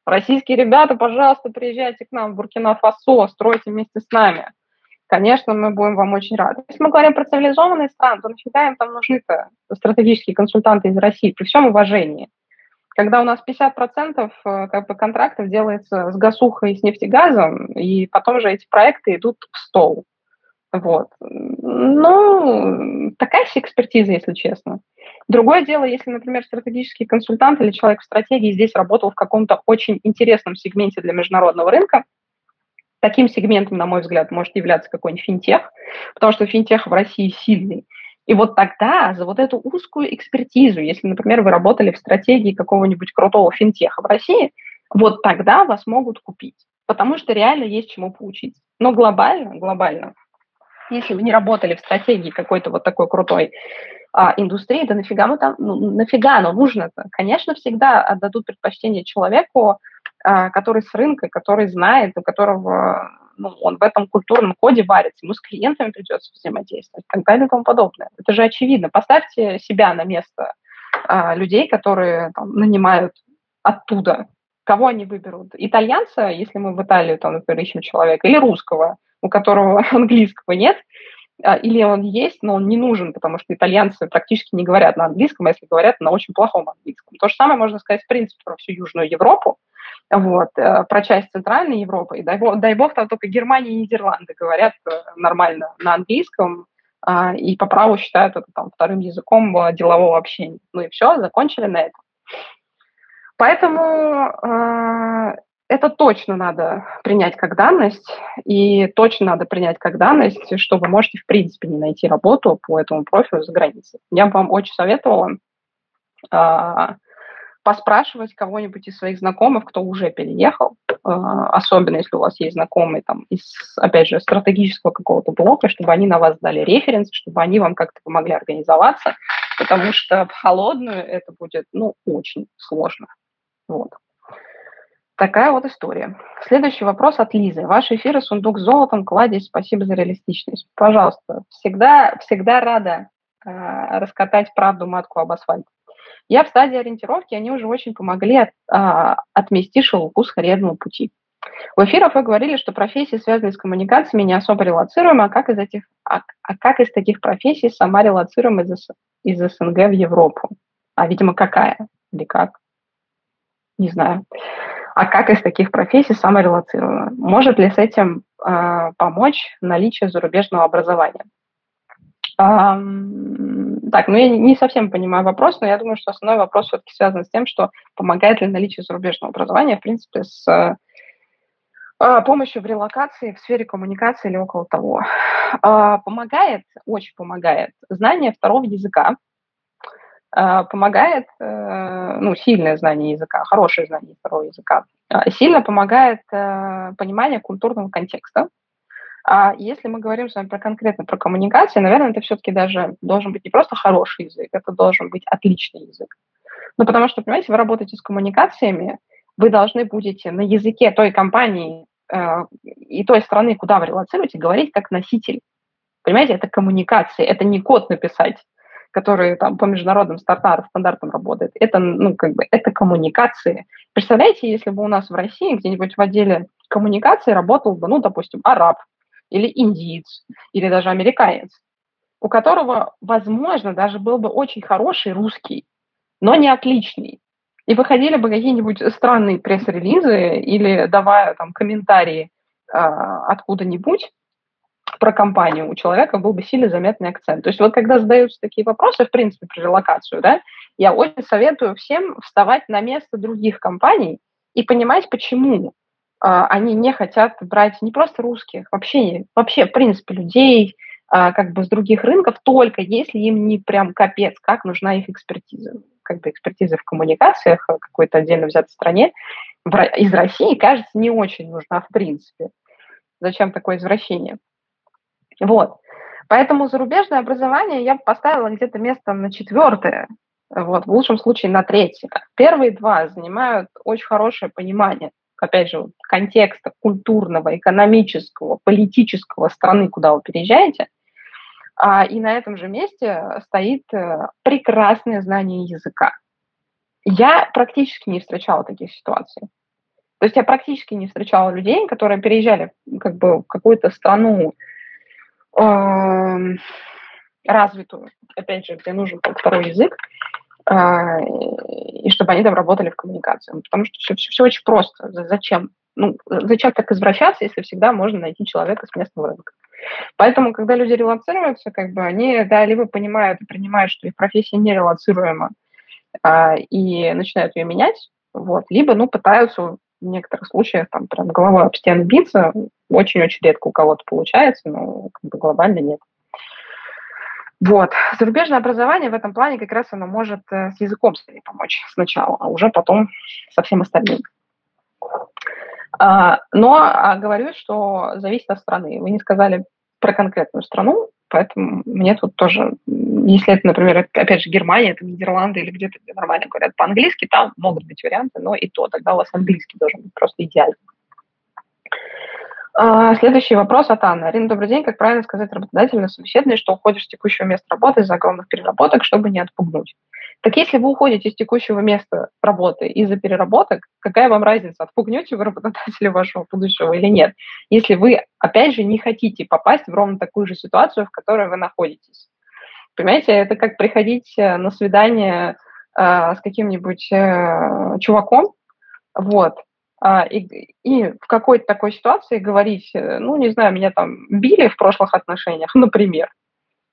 Российские ребята, пожалуйста, приезжайте к нам в Буркина-Фасо, стройте вместе с нами. Конечно, мы будем вам очень рады. Если мы говорим про цивилизованные страны, то нафига им там нужны-то стратегические консультанты из России, при всем уважении. Когда у нас 50% как бы, контрактов делается с гасухой и с нефтегазом, и потом же эти проекты идут в стол. Вот. Ну, такая вся экспертиза, если честно. Другое дело, если, например, стратегический консультант или человек в стратегии здесь работал в каком-то очень интересном сегменте для международного рынка. Таким сегментом, на мой взгляд, может являться какой-нибудь финтех, потому что финтех в России сильный. И вот тогда за вот эту узкую экспертизу, если, например, вы работали в стратегии какого-нибудь крутого финтеха в России, вот тогда вас могут купить, потому что реально есть чему поучить. Но глобально, если вы не работали в стратегии какой-то вот такой крутой индустрии, да нафига мы там, ну, нафига оно нужно-то? Конечно, всегда отдадут предпочтение человеку, который с рынка, который знает, у которого он в этом культурном коде варится, ему с клиентами придется взаимодействовать, и так далее и тому подобное. Это же очевидно. Поставьте себя на место людей, которые там, нанимают оттуда. Кого они выберут? Итальянца, если мы в Италию, там, например, ищем человека, или русского, у которого английского нет, или он есть, но он не нужен, потому что итальянцы практически не говорят на английском, а если говорят, на очень плохом английском. То же самое можно сказать, в принципе, про всю Южную Европу. Вот, про часть Центральной Европы, и дай бог, там только Германия и Нидерланды говорят нормально на английском, и по праву считают это там, вторым языком делового общения. Ну и все, закончили на этом. Поэтому это точно надо принять как данность, что вы можете в принципе не найти работу по этому профилю за границей. Я бы вам очень советовала поспрашивать кого-нибудь из своих знакомых, кто уже переехал, особенно если у вас есть знакомые там, из, опять же, стратегического какого-то блока, чтобы они на вас дали референсы, чтобы они вам как-то помогли организоваться, потому что в холодную это будет, ну, очень сложно. Вот. Такая вот история. Следующий вопрос от Лизы. Ваши эфиры «Сундук с золотом», «Кладезь», спасибо за реалистичность. Пожалуйста, всегда рада раскатать правду матку об асфальте. Я в стадии ориентировки, они уже очень помогли отмести шелуху с карьерного пути. В эфирах вы говорили, что профессии, связанные с коммуникациями, не особо релоцируемы, а как из таких профессий сама релоцируема из СНГ в Европу? А, видимо, какая? Или как? Не знаю. А как из таких профессий сама релоцируема? Может ли с этим помочь наличие зарубежного образования? Так, ну я не совсем понимаю вопрос, но я думаю, что основной вопрос все-таки связан с тем, что помогает ли наличие зарубежного образования, в принципе, с помощью в релокации, в сфере коммуникации или около того. Помогает, очень помогает знание второго языка, помогает, ну, сильное знание языка, хорошее знание второго языка, сильно помогает понимание культурного контекста. А если мы говорим с вами конкретно про коммуникации, наверное, это все-таки даже должен быть не просто хороший язык, это должен быть отличный язык. Ну, потому что, понимаете, вы работаете с коммуникациями, вы должны будете на языке той компании и той страны, куда вы релоцируете, говорить как носитель. Понимаете, это коммуникации, это не код написать, который там по международным стандартам работает. Это, ну, как бы, это коммуникации. Представляете, если бы у нас в России где-нибудь в отделе коммуникации работал бы, ну, допустим, араб, или индиец, или даже американец, у которого, возможно, даже был бы очень хороший русский, но не отличный. И выходили бы какие-нибудь странные пресс-релизы или давая там комментарии откуда-нибудь про компанию, у человека был бы сильно заметный акцент. То есть вот когда задаются такие вопросы, в принципе, про релокацию, да, я очень советую всем вставать на место других компаний и понимать, почему они не хотят брать не просто русских, вообще в принципе, людей как бы с других рынков, только если им не прям капец, как нужна их экспертиза. Как бы экспертиза в коммуникациях в какой-то отдельно взятой стране из России, кажется, не очень нужна в принципе. Зачем такое извращение? Вот. Поэтому зарубежное образование я поставила где-то место на 4-е, вот, в лучшем случае на 3-е. Первые 2 занимают очень хорошее понимание, опять же, контекста культурного, экономического, политического страны, куда вы переезжаете, и на этом же месте стоит прекрасное знание языка. Я практически не встречала таких ситуаций. То есть я практически не встречала людей, которые переезжали как бы, в какую-то страну развитую, опять же, где нужен второй язык, и чтобы они там работали в коммуникации. Потому что все очень просто. Зачем? Ну, зачем так извращаться, если всегда можно найти человека с местного рынка? Поэтому, когда люди релоцируются, как бы они, да, либо понимают и принимают, что их профессия не релоцируема, и начинают ее менять, вот, либо, ну, пытаются в некоторых случаях там прям головой об стену биться. Очень-очень редко у кого-то получается, но как бы глобально нет. Вот. Зарубежное образование в этом плане как раз оно может с языком себе помочь сначала, а уже потом со всем остальным. Но говорю, что зависит от страны. Вы не сказали про конкретную страну, поэтому мне тут тоже, если это, например, опять же Германия, это Нидерланды или где-то, где нормально говорят по-английски, там могут быть варианты, но и то, тогда у вас английский должен быть просто идеальным. Следующий вопрос от Анны. Арина, добрый день. Как правильно сказать работодателю на собеседовании, что уходишь с текущего места работы из-за огромных переработок, чтобы не отпугнуть? Так если вы уходите с текущего места работы из-за переработок, какая вам разница, отпугнете вы работодателя вашего будущего или нет? Если вы, опять же, не хотите попасть в ровно такую же ситуацию, в которой вы находитесь. Понимаете, это как приходить на свидание с каким-нибудь чуваком, вот, и в какой-то такой ситуации говорить, ну, не знаю, меня там били в прошлых отношениях, например.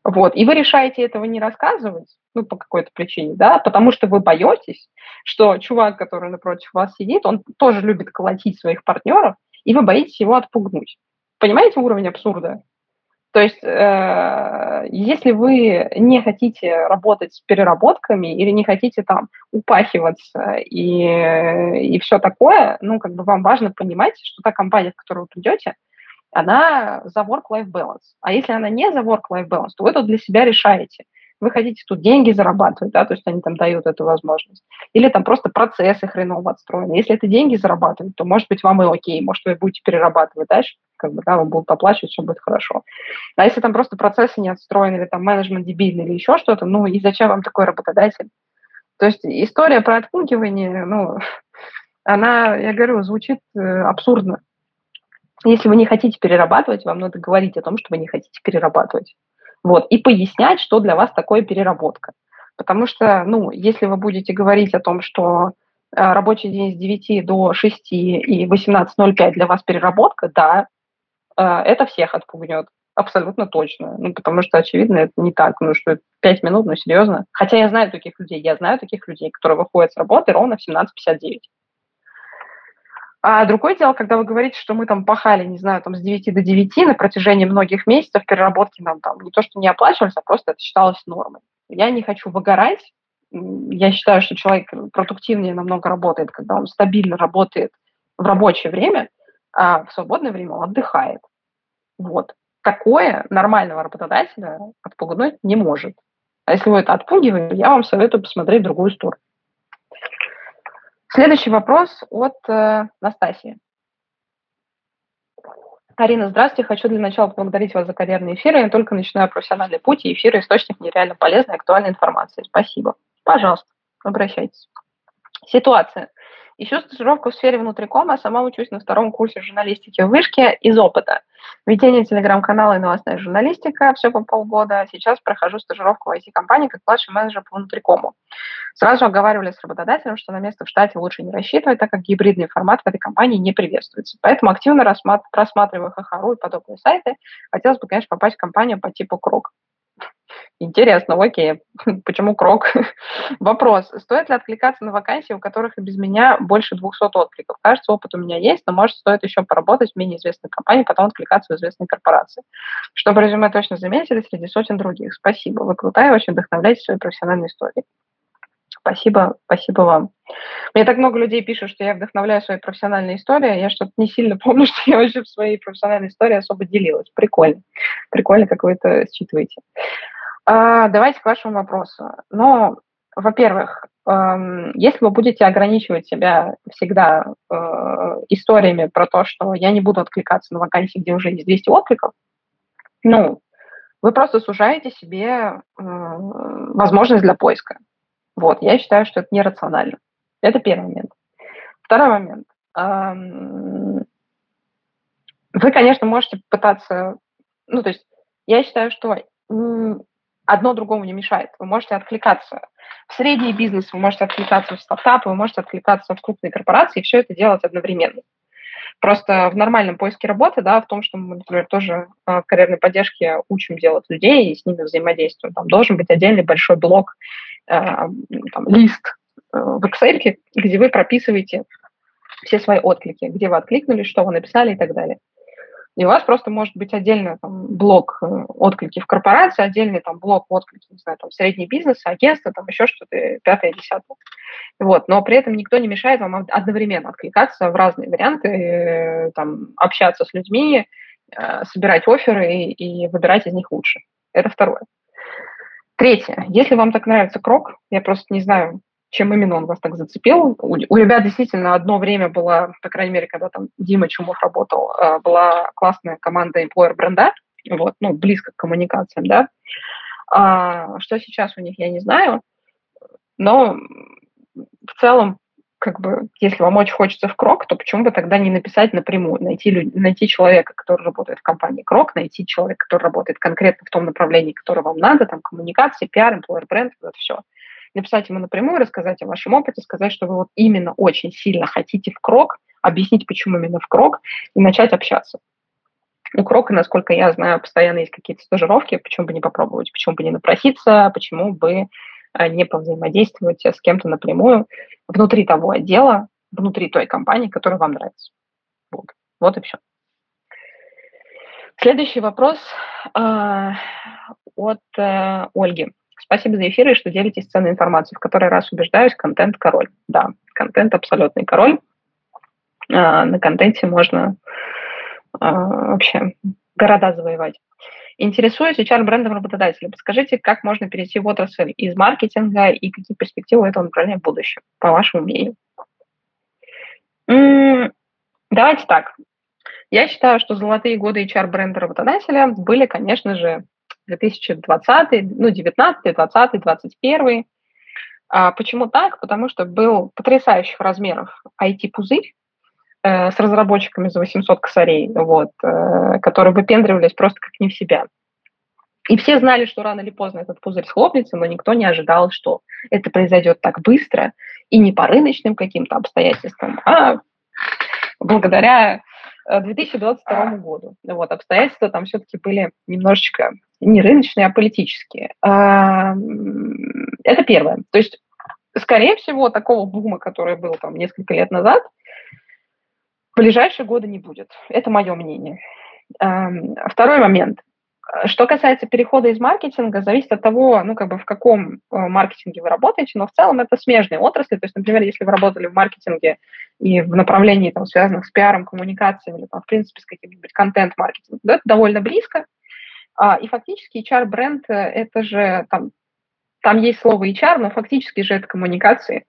Вот. И вы решаете этого не рассказывать, ну, по какой-то причине, да, потому что вы боитесь, что чувак, который напротив вас сидит, он тоже любит колотить своих партнеров, и вы боитесь его отпугнуть. Понимаете уровень абсурда? То есть, если вы не хотите работать с переработками или не хотите там упахиваться и все такое, ну, как бы вам важно понимать, что та компания, в которую вы придете, она за work-life balance. А если она не за work-life balance, то вы тут для себя решаете. Вы хотите тут деньги зарабатывать, да, то есть они там дают эту возможность. Или там просто процессы хреново отстроены. Если это деньги зарабатывать, то, может быть, вам и окей, может, вы будете перерабатывать дальше, как бы, да, вам будут оплачивать, все будет хорошо. А если там просто процессы не отстроены, или там менеджмент дебильный, или еще что-то, ну, и зачем вам такой работодатель? То есть история про отпугивание, ну, она, я говорю, звучит абсурдно. Если вы не хотите перерабатывать, вам надо говорить о том, что вы не хотите перерабатывать. Вот. И пояснять, что для вас такое переработка. Потому что, ну, если вы будете говорить о том, что рабочий день с 9 до 6 и 18:05 для вас переработка, да, это всех отпугнет. Абсолютно точно. Ну, потому что, очевидно, это не так. Ну, что 5 минут, ну, серьезно. Хотя я знаю таких людей. Я знаю таких людей, которые выходят с работы ровно в 17:59. А другое дело, когда вы говорите, что мы там пахали, не знаю, там с 9 до 9 на протяжении многих месяцев, переработки нам там не то что не оплачивались, а просто это считалось нормой. Я не хочу выгорать. Я считаю, что человек продуктивнее намного работает, когда он стабильно работает в рабочее время, а в свободное время он отдыхает. Вот. Такое нормального работодателя отпугнуть не может. А если вы это отпугиваете, я вам советую посмотреть другую сторону. Следующий вопрос от Настасии. Арина, здравствуйте. Хочу для начала поблагодарить вас за карьерные эфиры. Я только начинаю профессиональный путь, и эфиры – источник нереально полезной и актуальной информации. Спасибо. Пожалуйста, обращайтесь. Ситуация. Ищу стажировку в сфере внутрикома, а сама учусь на втором курсе журналистики в Вышке из опыта. Ведение телеграм-канала и новостная журналистика, все по полгода. Сейчас прохожу стажировку в IT-компании как младший менеджер по внутрикому. Сразу оговаривали с работодателем, что на место в штате лучше не рассчитывать, так как гибридный формат в этой компании не приветствуется. Поэтому активно просматриваю ХХРУ и подобные сайты. Хотелось бы, конечно, попасть в компанию по типу КРОК. Интересно, окей, почему КРОК? Вопрос, стоит ли откликаться на вакансии, у которых и без меня больше 200 откликов? Кажется, опыт у меня есть, но, может, стоит еще поработать в менее известной компании, потом откликаться в известной корпорации. Чтобы резюме точно заметили среди сотен других. Спасибо, вы крутая, очень вдохновляетесь своей профессиональной историей. Спасибо, спасибо вам. Мне так много людей пишут, что я вдохновляю своей профессиональной историей. Я что-то не сильно помню, что я вообще в своей профессиональной истории особо делилась. Прикольно. Прикольно, как вы это считываете. Давайте к вашему вопросу. Ну, во-первых, если вы будете ограничивать себя всегда историями про то, что я не буду откликаться на вакансии, где уже есть 200 откликов, ну, вы просто сужаете себе возможность для поиска. Вот, я считаю, что это нерационально. Это первый момент. Второй момент. Вы, конечно, можете пытаться... Ну, то есть я считаю, что одно другому не мешает. Вы можете откликаться в средний бизнес, вы можете откликаться в стартапы, вы можете откликаться в крупные корпорации, и все это делать одновременно. Просто в нормальном поиске работы, да, в том, что мы, например, тоже в карьерной поддержке учим делать людей и с ними взаимодействуем. Там должен быть отдельный большой блок, там, лист в Excel, где вы прописываете все свои отклики, где вы откликнули, что вы написали и так далее. И у вас просто может быть отдельный там, блок отклики в корпорации, отдельный там, блок отклики, не знаю, там, средний бизнес, агентство, там еще что-то, 5-е, 10-е. Вот. Но при этом никто не мешает вам одновременно откликаться в разные варианты, там, общаться с людьми, собирать офферы и выбирать из них лучше. Это второе. Третье. Если вам так нравится КРОК, я просто не знаю, чем именно он вас так зацепил. У ребят действительно одно время была, по крайней мере, когда там Дима Чумов работал, была классная команда employer-бренда, вот, ну, близко к коммуникациям, да. Что сейчас у них, я не знаю, но в целом, как бы, если вам очень хочется в КРОК, то почему бы тогда не написать напрямую, найти человека, который работает в компании КРОК, найти человека, который работает конкретно в том направлении, которое вам надо, там, коммуникации, пиар, employer-бренд, вот это все. Написать ему напрямую, рассказать о вашем опыте, сказать, что вы вот именно очень сильно хотите в КРОК, объяснить, почему именно в КРОК, и начать общаться. У КРОКа, насколько я знаю, постоянно есть какие-то стажировки, почему бы не попробовать, почему бы не напроситься, почему бы не повзаимодействовать с кем-то напрямую внутри того отдела, внутри той компании, которая вам нравится. Вот, вот и все. Следующий вопрос от Ольги. Спасибо за эфиры, что делитесь ценной информацией. В который раз убеждаюсь, контент король. Да, контент абсолютный король. На контенте можно вообще города завоевать. Интересуюсь HR-брендом работодателя. Подскажите, как можно перейти в отрасль из маркетинга и какие перспективы у этого направления в будущем, по вашему мнению? Давайте так. Я считаю, что золотые годы HR-бренда работодателя были, конечно же, 2020, ну, 19, 20, 21. Почему так? Потому что был потрясающих размеров IT-пузырь с разработчиками за 800 косарей, вот, которые выпендривались просто как не в себя. И все знали, что рано или поздно этот пузырь схлопнется, но никто не ожидал, что это произойдет так быстро и не по рыночным каким-то обстоятельствам, а благодаря 2022 году. Вот, обстоятельства там все-таки были немножечко не рыночные, а политические. Это первое. То есть, скорее всего, такого бума, который был там несколько лет назад, в ближайшие годы не будет. Это мое мнение. Второй момент. Что касается перехода из маркетинга, зависит от того, ну, как бы в каком маркетинге вы работаете, но в целом это смежные отрасли. То есть, например, если вы работали в маркетинге и в направлении, там, связанных с пиаром, коммуникацией или, там, в принципе, с каким-нибудь контент-маркетингом, да, это довольно близко. И фактически HR-бренд – это же, там есть слово HR, но фактически же это коммуникации.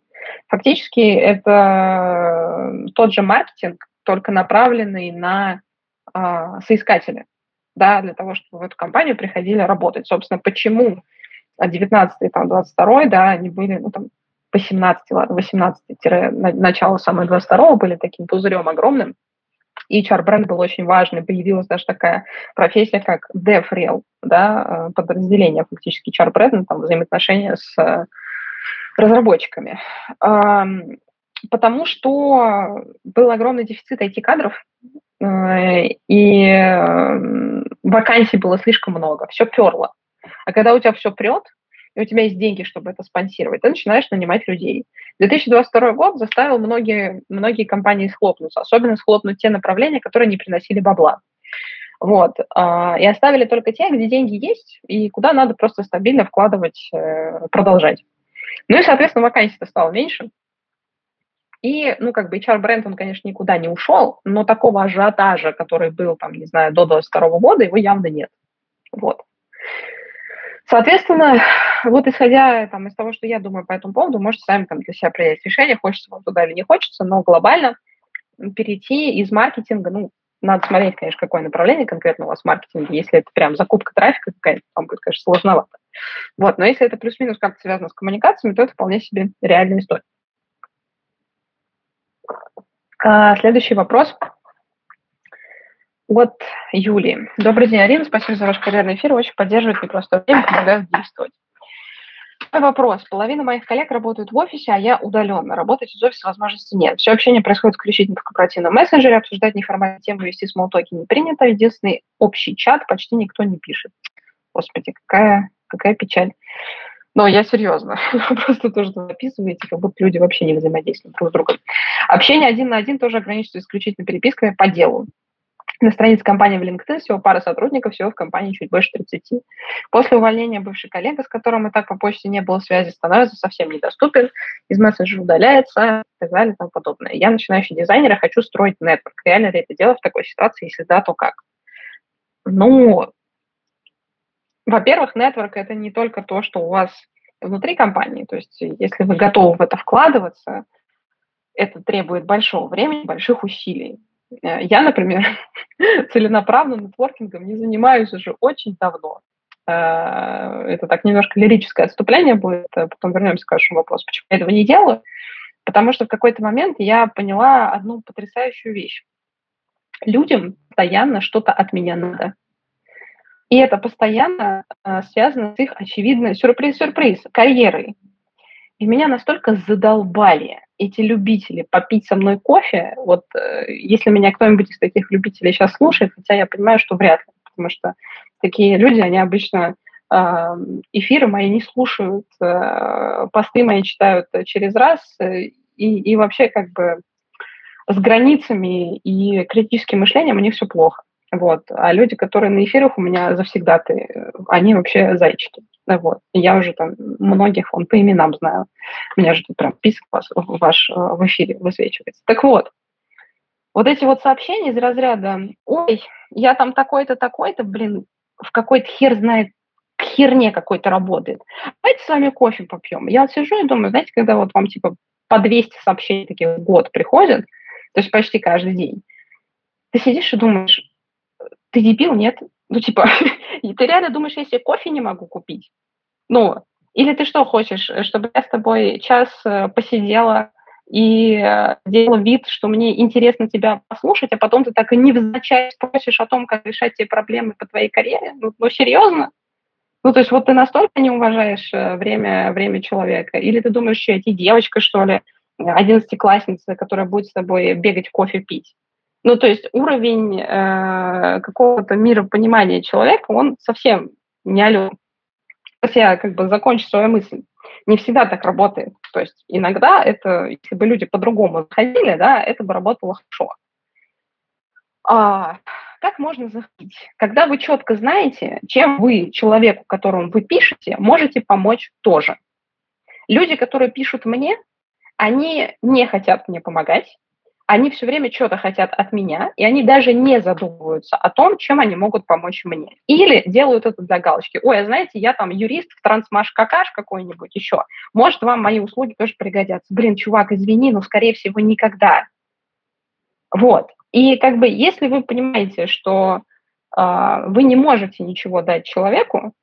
Фактически это тот же маркетинг, только направленный на соискателя. Да, для того, чтобы в эту компанию приходили работать. Собственно, почему 19-й, там, 22-й, да, они были, ну, там, 18-й, ладно, 18-й, начало самое 22-го были таким пузырем огромным, и HR-бренд был очень важный, появилась даже такая профессия, как DevRel, да, подразделение фактически HR-бренда, там, взаимоотношения с разработчиками. Потому что был огромный дефицит IT-кадров, и вакансий было слишком много, все перло. А когда у тебя все прет, и у тебя есть деньги, чтобы это спонсировать, ты начинаешь нанимать людей. 2022 год заставил многие компании схлопнуться, особенно схлопнуть те направления, которые не приносили бабла. Вот. И оставили только те, где деньги есть, и куда надо просто стабильно вкладывать, продолжать. Ну и, соответственно, вакансий-то стало меньше. И, ну, как бы HR-бренд, он, конечно, никуда не ушел, но такого ажиотажа, который был, там, не знаю, до 2022 года, его явно нет. Вот. Соответственно, вот исходя, там, из того, что я думаю по этому поводу, можете сами, там, для себя принять решение, хочется вам туда или не хочется, но глобально перейти из маркетинга, ну, надо смотреть, конечно, какое направление конкретно у вас в маркетинге, если это прям закупка трафика какая-то, вам будет, конечно, сложновато. Вот, но если это плюс-минус как-то связано с коммуникациями, то это вполне себе реальная история. Следующий вопрос от Юлии. Добрый день, Арина, спасибо за ваш карьерный эфир, очень поддерживает непростое время, помогает действовать. Вопрос. Половина моих коллег работают в офисе, а я удаленно. Работать из офиса возможности нет. Все общение происходит исключительно в корпоративном мессенджере, обсуждать неформальные темы, вести смолтоки не принято, единственный общий чат почти никто не пишет. Господи, какая печаль. Но я серьезно, просто тоже записываете, как будто люди вообще не взаимодействуют друг с другом. Общение один на один тоже ограничивается исключительно переписками по делу. На странице компании в LinkedIn всего пара сотрудников, всего в компании чуть больше 30. После увольнения бывший коллега, с которым и так по почте не было связи, становится совсем недоступен, из мессенджера удаляется и так далее и тому подобное. Я, начинающий дизайнер, хочу строить нетворк. Реально ли это дело в такой ситуации? Если да, то как? Ну... Во-первых, нетворк – это не только то, что у вас внутри компании. То есть, если вы готовы в это вкладываться, это требует большого времени, больших усилий. Я, например, целенаправленно нетворкингом не занимаюсь уже очень давно. Это так немножко лирическое отступление будет. Потом вернемся к вашему вопросу, почему я этого не делаю. Потому что в какой-то момент я поняла одну потрясающую вещь. Людям постоянно что-то от меня надо. И это постоянно связано с их очевидной, сюрприз, карьерой. И меня настолько задолбали эти любители попить со мной кофе. Вот если меня кто-нибудь из таких любителей сейчас слушает, хотя я понимаю, что вряд ли, потому что такие люди, они обычно эфиры мои не слушают, посты мои читают через раз и вообще как бы с границами и критическим мышлением у них все плохо. Вот. А люди, которые на эфирах у меня завсегдаты, они вообще зайчики. Вот. Я уже там многих вон по именам знаю. У меня же тут прям список ваш в эфире высвечивается. Так вот, вот эти вот сообщения из разряда «Ой, я там такой-то, такой-то, блин, в какой-то хер знает, херне какой-то работает. Давайте с вами кофе попьем». Я вот сижу и думаю, знаете, когда вот вам типа по 200 сообщений таких в год приходят, то есть почти каждый день, ты сидишь и думаешь: ты дебил, нет? Ну, типа, ты реально думаешь, я себе кофе не могу купить? Ну, Или ты что хочешь, чтобы я с тобой час посидела и сделала вид, что мне интересно тебя послушать, а потом ты так и невзначай спросишь о том, как решать те проблемы по твоей карьере? Ну серьезно? Ну, то есть вот ты настолько не уважаешь время человека, или ты думаешь, что я тебе девочка, что ли, 11-классница, которая будет с тобой бегать, кофе пить. Ну, то есть уровень какого-то миропонимания человека, он совсем не алё. Сейчас я как бы закончу свою мысль. Не всегда так работает. То есть иногда это, если бы люди по-другому заходили, да, это бы работало хорошо. Как можно заходить? Когда вы четко знаете, чем вы человеку, которому вы пишете, можете помочь тоже. Люди, которые пишут мне, они не хотят мне помогать, они все время что-то хотят от меня, и они даже не задумываются о том, чем они могут помочь мне. Или делают это для галочки. Ой, а знаете, я там юрист, трансмаш-какаш какой-нибудь еще. Может, вам мои услуги тоже пригодятся. Блин, чувак, извини, но, скорее всего, никогда. Вот. И как бы если вы понимаете, что вы не можете ничего дать человеку,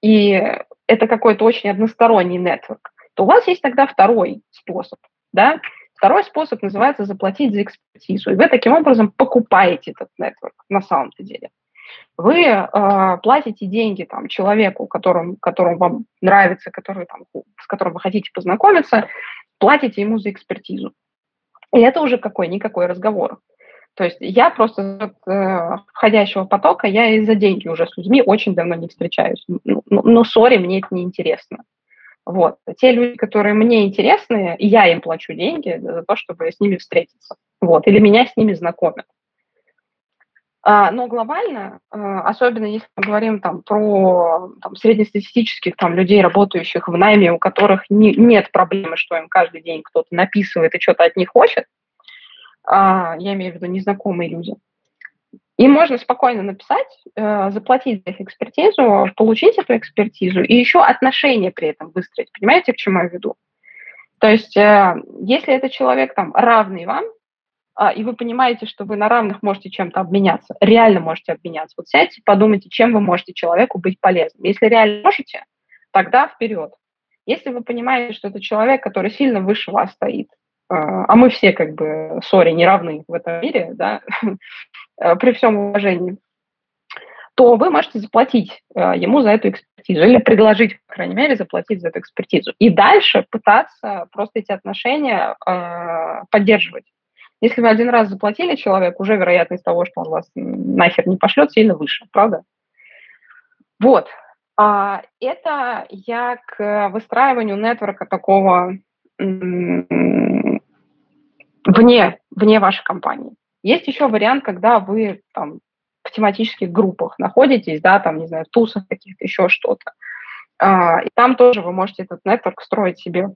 и это какой-то очень односторонний нетворк, то у вас есть тогда второй способ. Да? Второй способ называется заплатить за экспертизу. И вы таким образом покупаете этот нетворк на самом-то деле. Вы платите деньги там, человеку, которому вам нравится, с которым вы хотите познакомиться, платите ему за экспертизу. И это уже какой-никакой разговор. То есть я просто от входящего потока, я из-за деньги уже с людьми очень давно не встречаюсь. Но сори, мне это неинтересно. Вот. Те люди, которые мне интересны, я им плачу деньги за то, чтобы с ними встретиться. Вот. Или меня с ними знакомят. Но глобально, особенно если мы говорим там, про среднестатистических людей, работающих в найме, у которых нет проблемы, что им каждый день кто-то написывает и что-то от них хочет, я имею в виду незнакомые люди, им можно спокойно написать, заплатить за их экспертизу, получить эту экспертизу и еще отношения при этом выстроить. Понимаете, к чему я веду? То есть если этот человек равный вам, и вы понимаете, что вы на равных можете чем-то обменяться, реально можете обменяться, вот сядьте, подумайте, чем вы можете человеку быть полезным. Если реально можете, тогда вперед. Если вы понимаете, что это человек, который сильно выше вас стоит, а мы все, как бы, сори, не равны в этом мире, да, при всем уважении, то вы можете заплатить ему за эту экспертизу или предложить, по крайней мере, заплатить за эту экспертизу. И дальше пытаться просто эти отношения поддерживать. Если вы один раз заплатили человеку, уже вероятность того, что он вас нахер не пошлет, сильно выше, правда? Вот. Это я к выстраиванию нетворка такого... Вне вашей компании. Есть еще вариант, когда вы в тематических группах находитесь, да, не знаю, в тусах каких-то, еще что-то. И там тоже вы можете этот нетворк строить себе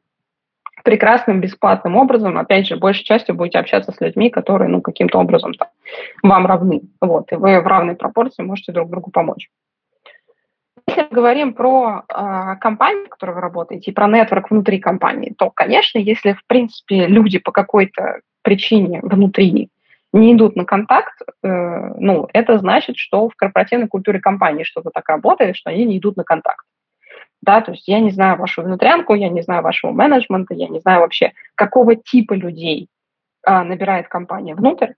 прекрасным, бесплатным образом. Опять же, большей частью будете общаться с людьми, которые, каким-то образом вам равны. Вот, и вы в равной пропорции можете друг другу помочь. Если мы говорим про компанию, в которой вы работаете, и про нетворк внутри компании, то, конечно, если, в принципе, люди по какой-то причине внутри не идут на контакт, это значит, что в корпоративной культуре компании что-то так работает, что они не идут на контакт. Да, то есть я не знаю вашу внутрянку, я не знаю вашего менеджмента, я не знаю вообще, какого типа людей набирает компания внутрь,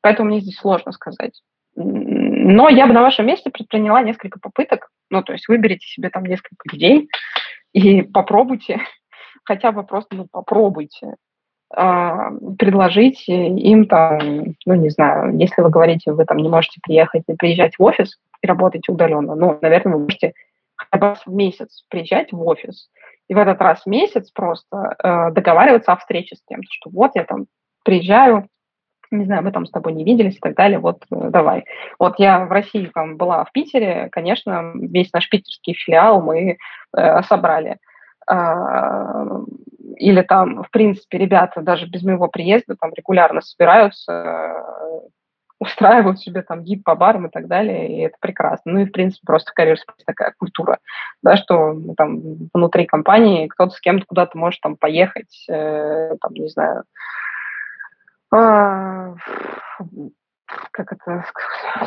поэтому мне здесь сложно сказать. Но я бы на вашем месте предприняла несколько попыток, то есть выберите себе несколько людей и попробуйте, хотя бы просто попробуйте предложить им не знаю, если вы говорите, вы не можете приезжать в офис и работать удаленно, наверное, вы можете раз в месяц приезжать в офис и в этот раз в месяц просто договариваться о встрече с кем-то, что вот я приезжаю, не знаю, мы с тобой не виделись и так далее, вот давай. Вот я в России была в Питере, конечно, весь наш питерский филиал мы собрали. Или в принципе, ребята даже без моего приезда регулярно собираются, устраивают себе гид по барам и так далее, и это прекрасно. Ну и, в принципе, просто в CareerSpace такая культура, да, что внутри компании кто-то с кем-то куда-то может поехать, не знаю, как это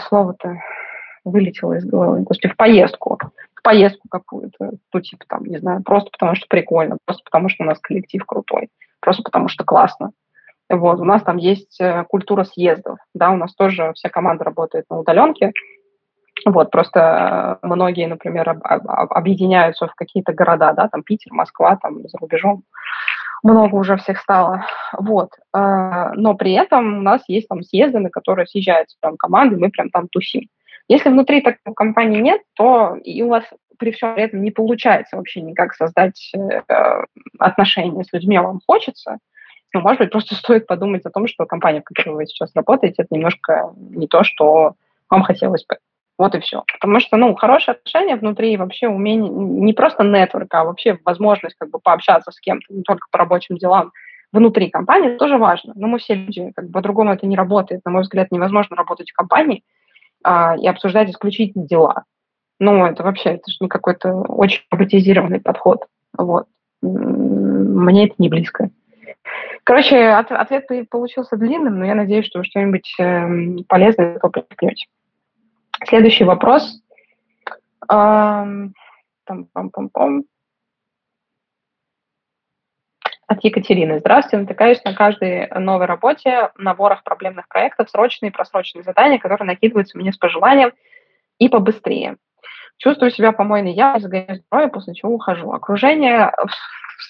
слово-то вылетело из головы, в поездку. В поездку какую-то, ну, типа, там, не знаю, просто потому что прикольно, просто потому что у нас коллектив крутой, просто потому что классно. Вот, у нас там есть культура съездов, да, у нас тоже вся команда работает на удаленке, вот, просто многие, например, объединяются в какие-то города, да, там, Питер, Москва, там, за рубежом, много уже всех стало, вот, но при этом у нас есть там съезды, на которые съезжаются прям команды, мы прям там тусим. Если внутри такой компании нет, то и у вас при всем этом не получается вообще никак создать отношения с людьми, а вам хочется. Ну, может быть, просто стоит подумать о том, что компания, в которой вы сейчас работаете, это немножко не то, что вам хотелось бы. Вот и все. Потому что, ну, хорошие отношения внутри и вообще умение, не просто нетворк, а вообще возможность как бы пообщаться с кем-то, не только по рабочим делам внутри компании, тоже важно. Но мы все люди, как бы по-другому это не работает. На мой взгляд, невозможно работать в компании и обсуждать исключительно дела. Ну, это вообще, это же не какой-то очень роботизированный подход. Вот. Мне это не близко. Короче, ответ получился длинным, но я надеюсь, что вы что-нибудь полезное попрекнете. Следующий вопрос. От Екатерины. Здравствуйте. Натыкаюсь на каждой новой работе, наборах проблемных проектов, срочные и просроченные задания, которые накидываются мне с пожеланием и побыстрее. Чувствую себя помойной я, загоняю здоровье, после чего ухожу. Окружение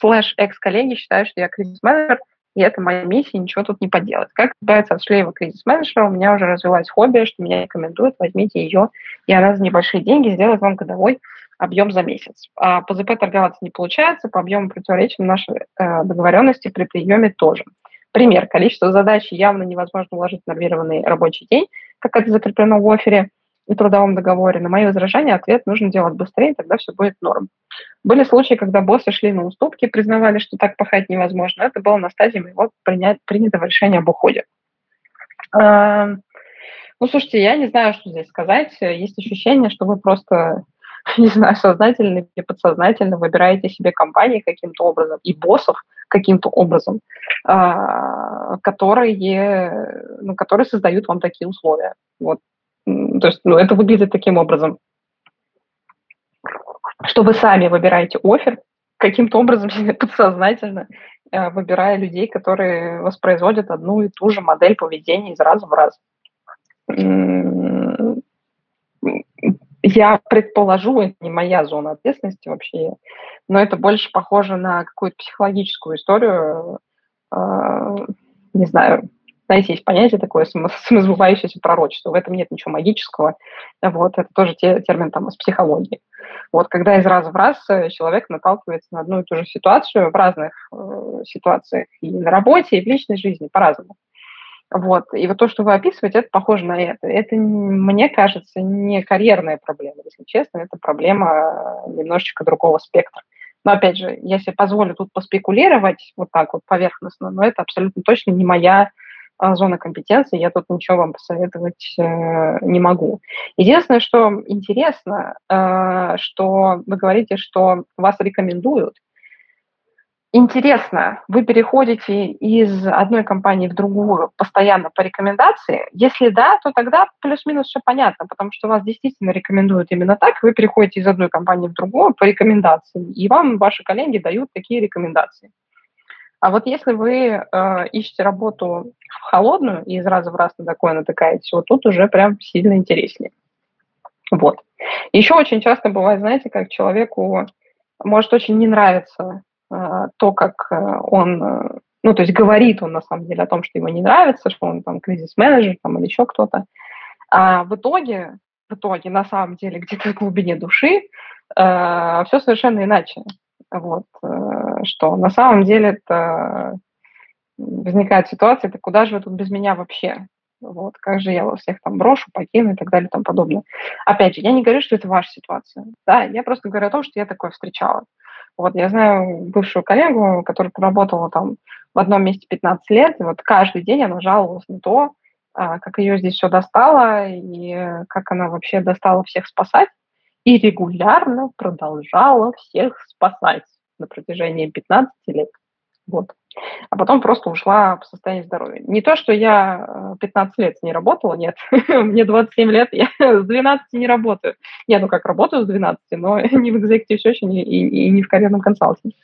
/экс-коллеги считают, что я кризис-менеджер, и это моя миссия, ничего тут не поделать. Как избавиться от шлейфа кризис-менеджера? У меня уже развилась хобби, что меня рекомендуют, возьмите ее, и она за небольшие деньги сделает вам годовой объем за месяц. А по ЗП торговаться не получается, по объему противоречим нашей договоренности при приеме тоже. Пример. Количество задач явно невозможно уложить в нормированный рабочий день, как это закреплено в оффере и трудовом договоре. На мои возражения ответ: нужно делать быстрее, тогда все будет норм. Были случаи, когда боссы шли на уступки, признавали, что так пахать невозможно. Это было на стадии моего принятого решения об уходе. Ну, слушайте, я не знаю, что здесь сказать. Есть ощущение, что вы просто, не знаю, сознательно или подсознательно выбираете себе компании каким-то образом и боссов каким-то образом, которые создают вам такие условия. Вот. То есть, ну, это выглядит таким образом, что вы сами выбираете оффер, каким-то образом подсознательно выбирая людей, которые воспроизводят одну и ту же модель поведения из раза в раз. Я предположу, это не моя зона ответственности вообще, но это больше похоже на какую-то психологическую историю, не знаю. Знаете, есть понятие такое самосбывающееся пророчество, в этом нет ничего магического, вот, это тоже термин там из психологии. Вот, когда из раза в раз человек наталкивается на одну и ту же ситуацию в разных ситуациях и на работе, и в личной жизни по-разному. Вот, и вот то, что вы описываете, это похоже на это. Это, мне кажется, не карьерная проблема, если честно, это проблема немножечко другого спектра. Но, опять же, я себе позволю тут поспекулировать вот так вот поверхностно, но это абсолютно точно не моя зона компетенции, я тут ничего вам посоветовать не могу. Единственное, что интересно, что вы говорите, что вас рекомендуют. Интересно, вы переходите из одной компании в другую постоянно по рекомендации? Если да, то тогда плюс-минус все понятно, потому что вас действительно рекомендуют именно так, вы переходите из одной компании в другую по рекомендации, и вам ваши коллеги дают такие рекомендации. А вот если вы ищете работу в холодную и из раза в раз на такое натыкаетесь, вот тут уже прям сильно интереснее. Вот. Еще очень часто бывает, знаете, как человеку может очень не нравиться то, как он, ну, то есть говорит он на самом деле о том, что ему не нравится, что он там кризис-менеджер там, или еще кто-то. А в итоге, на самом деле, где-то в глубине души все совершенно иначе. Вот, что на самом деле это возникает ситуация, это куда же вы тут без меня вообще? Вот, как же я вас всех там брошу, покину и так далее и тому подобное. Опять же, я не говорю, что это ваша ситуация, да, я просто говорю о том, что я такое встречала. Вот, я знаю бывшую коллегу, которая проработала там в одном месте 15 лет, и вот каждый день она жаловалась на то, как ее здесь все достало, и как она вообще достала всех спасать. И регулярно продолжала всех спасать на протяжении 15 лет. Вот. а потом просто ушла по состоянию здоровья. Не то, что я 15 лет не работала, нет, мне 27 лет, я с 12 не работаю. Я, ну как, работаю с 12, но не в экзекутиве еще и не в карьерном консалтинге.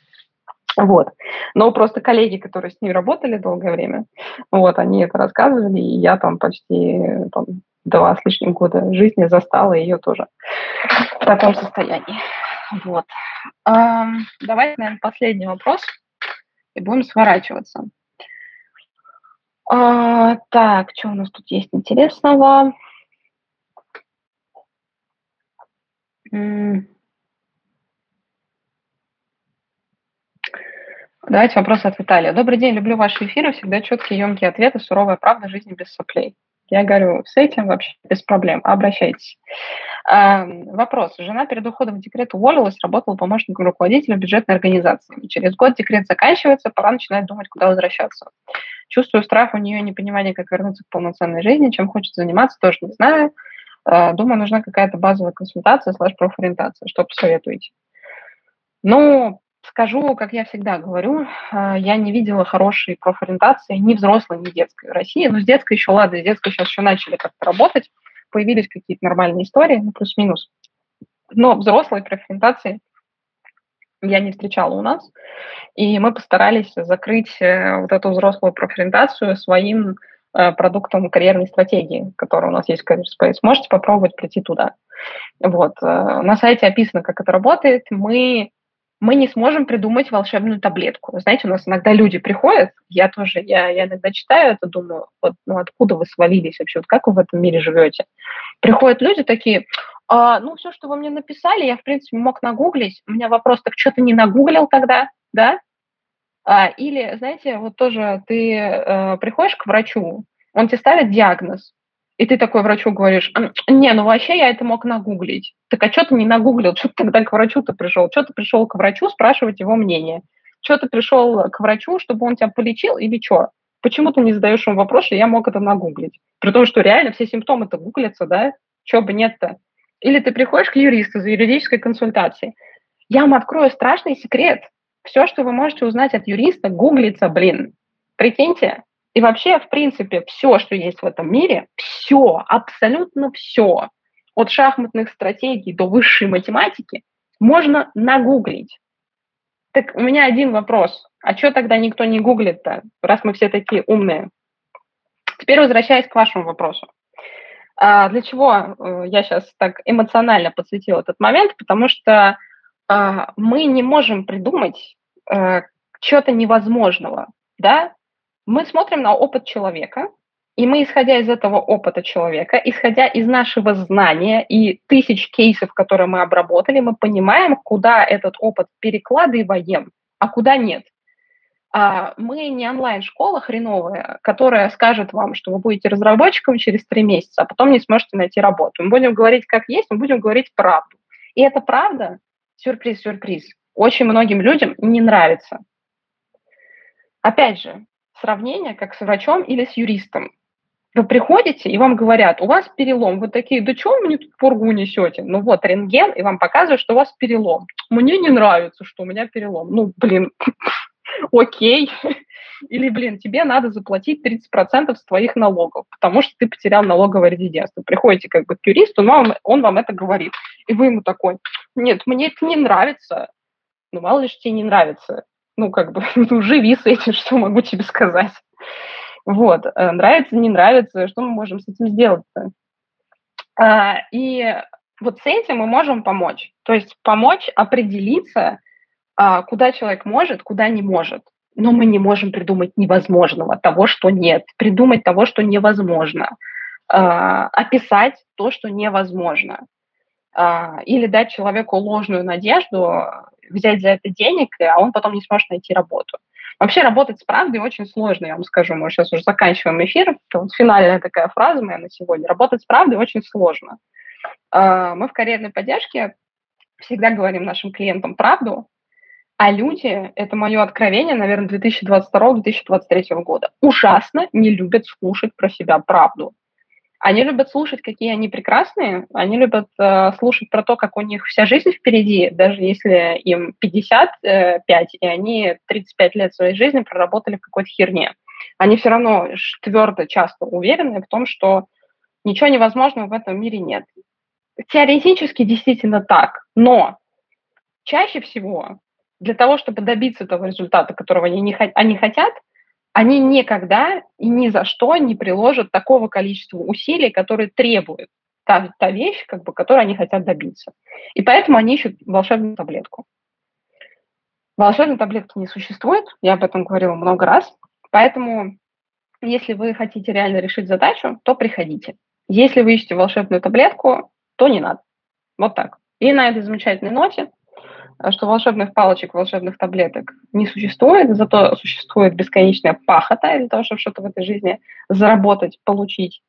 Вот. Но просто коллеги, которые с ней работали долгое время, вот, они это рассказывали, и я там почти там, 2 с лишним года жизни застала ее тоже в таком состоянии. Вот. Давайте, наверное, последний вопрос, и будем сворачиваться. Так, что у нас тут есть интересного? Давайте вопрос от Виталия. Добрый день, люблю ваши эфиры, всегда четкие, емкие ответы, суровая правда, жизнь без соплей. Я говорю, с этим вообще без проблем, обращайтесь. Вопрос. Жена перед уходом в декрет уволилась, работала помощником руководителя бюджетной организации. Через год декрет заканчивается, пора начинать думать, куда возвращаться. Чувствую страх у нее, непонимание, как вернуться к полноценной жизни, чем хочет заниматься, тоже не знаю. Думаю, нужна какая-то базовая консультация, /профориентация. Что посоветуете? Ну, скажу, как я всегда говорю, я не видела хорошей профориентации ни взрослой, ни детской в России. Ну, с детской еще, ладно, с детской сейчас еще начали как-то работать, появились какие-то нормальные истории, ну, плюс-минус. Но взрослой профориентации я не встречала у нас. И мы постарались закрыть вот эту взрослую профориентацию своим продуктом карьерной стратегии, которая у нас есть в CareerSpace. Можете попробовать прийти туда. Вот. На сайте описано, как это работает. Мы не сможем придумать волшебную таблетку. Знаете, у нас иногда люди приходят, я тоже, я иногда читаю это, думаю, вот, ну откуда вы свалились вообще, вот как вы в этом мире живете? Приходят люди такие, ну все, что вы мне написали, я, в принципе, мог нагуглить, у меня вопрос, так что ты не нагуглил тогда, да? Или, знаете, вот тоже ты приходишь к врачу, он тебе ставит диагноз, и ты такой врачу говоришь, не, ну вообще я это мог нагуглить. Так а что ты не нагуглил? Что ты тогда к врачу-то пришел? Что ты пришел к врачу спрашивать его мнение? Что ты пришел к врачу, чтобы он тебя полечил или что? Почему ты не задаешь ему вопрос, что я мог это нагуглить? При том, что реально все симптомы-то гуглятся, да? Чего бы нет-то? Или ты приходишь к юристу за юридической консультацией. Я вам открою страшный секрет. Все, что вы можете узнать от юриста, гуглится, блин. Прикиньте. И вообще, в принципе, все, что есть в этом мире, все, абсолютно все, от шахматных стратегий до высшей математики, можно нагуглить. Так у меня один вопрос. А что тогда никто не гуглит-то, раз мы все такие умные? Теперь возвращаясь к вашему вопросу. Для чего я сейчас так эмоционально подсветила этот момент? Потому что мы не можем придумать чего-то невозможного, да? Мы смотрим на опыт человека, и мы, исходя из этого опыта человека, исходя из нашего знания и тысяч кейсов, которые мы обработали, мы понимаем, куда этот опыт перекладываем, а куда нет. Мы не онлайн-школа хреновая, которая скажет вам, что вы будете разработчиком через 3 месяца, а потом не сможете найти работу. Мы будем говорить как есть, мы будем говорить правду. И эта правда, сюрприз-сюрприз, очень многим людям не нравится. Опять же, сравнение, как с врачом или с юристом. Вы приходите, и вам говорят, у вас перелом. Вы такие, да чего вы мне тут пургу несете? Ну вот, рентген, и вам показывают, что у вас перелом. Мне не нравится, что у меня перелом. Ну, блин, окей. Или, блин, тебе надо заплатить 30% с твоих налогов, потому что ты потерял налоговое резидентство. Приходите как бы к юристу, но он вам это говорит. И вы ему такой, нет, мне это не нравится. Ну, мало ли, что тебе не нравится. Ну, как бы, ну, живи с этим, что могу тебе сказать. Вот, нравится, не нравится, что мы можем с этим сделать-то? И вот с этим мы можем помочь. То есть помочь определиться, куда человек может, куда не может. Но мы не можем придумать невозможного, того, что нет, придумать того, что невозможно, описать то, что невозможно. Или дать человеку ложную надежду, взять за это денег, а он потом не сможет найти работу. Вообще работать с правдой очень сложно, я вам скажу. Мы сейчас уже заканчиваем эфир. Вот финальная такая фраза моя на сегодня. Работать с правдой очень сложно. Мы в карьерной поддержке всегда говорим нашим клиентам правду, а люди, это мое откровение, наверное, 2022-2023 года, ужасно не любят слушать про себя правду. Они любят слушать, какие они прекрасные, они любят слушать про то, как у них вся жизнь впереди, даже если им 55, и они 35 лет своей жизни проработали в какой-то херне. Они все равно твердо, часто уверены в том, что ничего невозможного в этом мире нет. Теоретически действительно так, но чаще всего для того, чтобы добиться того результата, которого они хотят, они никогда и ни за что не приложат такого количества усилий, которые требует та вещь, как бы, которой они хотят добиться. И поэтому они ищут волшебную таблетку. Волшебной таблетки не существует, я об этом говорила много раз, поэтому если вы хотите реально решить задачу, то приходите. Если вы ищете волшебную таблетку, то не надо. Вот так. И на этой замечательной ноте, что волшебных палочек, волшебных таблеток не существует, зато существует бесконечная пахота для того, чтобы что-то в этой жизни заработать, получить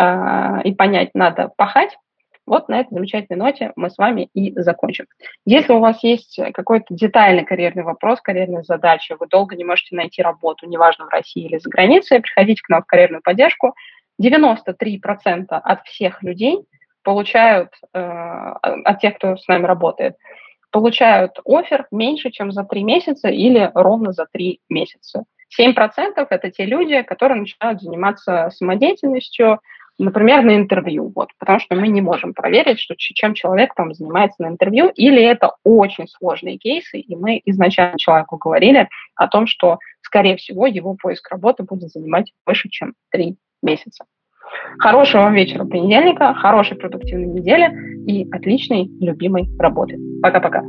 и понять, надо пахать. Вот на этой замечательной ноте мы с вами и закончим. Если у вас есть какой-то детальный карьерный вопрос, карьерная задача, вы долго не можете найти работу, неважно, в России или за границей, приходите к нам в карьерную поддержку. 93% от всех людей получают, от тех, кто с нами работает, получают оффер меньше, чем за 3 месяца или ровно за 3 месяца. 7% – это те люди, которые начинают заниматься самодеятельностью, например, на интервью, вот, потому что мы не можем проверить, что, чем человек там занимается на интервью, или это очень сложные кейсы, и мы изначально человеку говорили о том, что, скорее всего, его поиск работы будет занимать больше, чем 3 месяца. Хорошего вам вечера понедельника, хорошей продуктивной недели и отличной любимой работы. Пока-пока.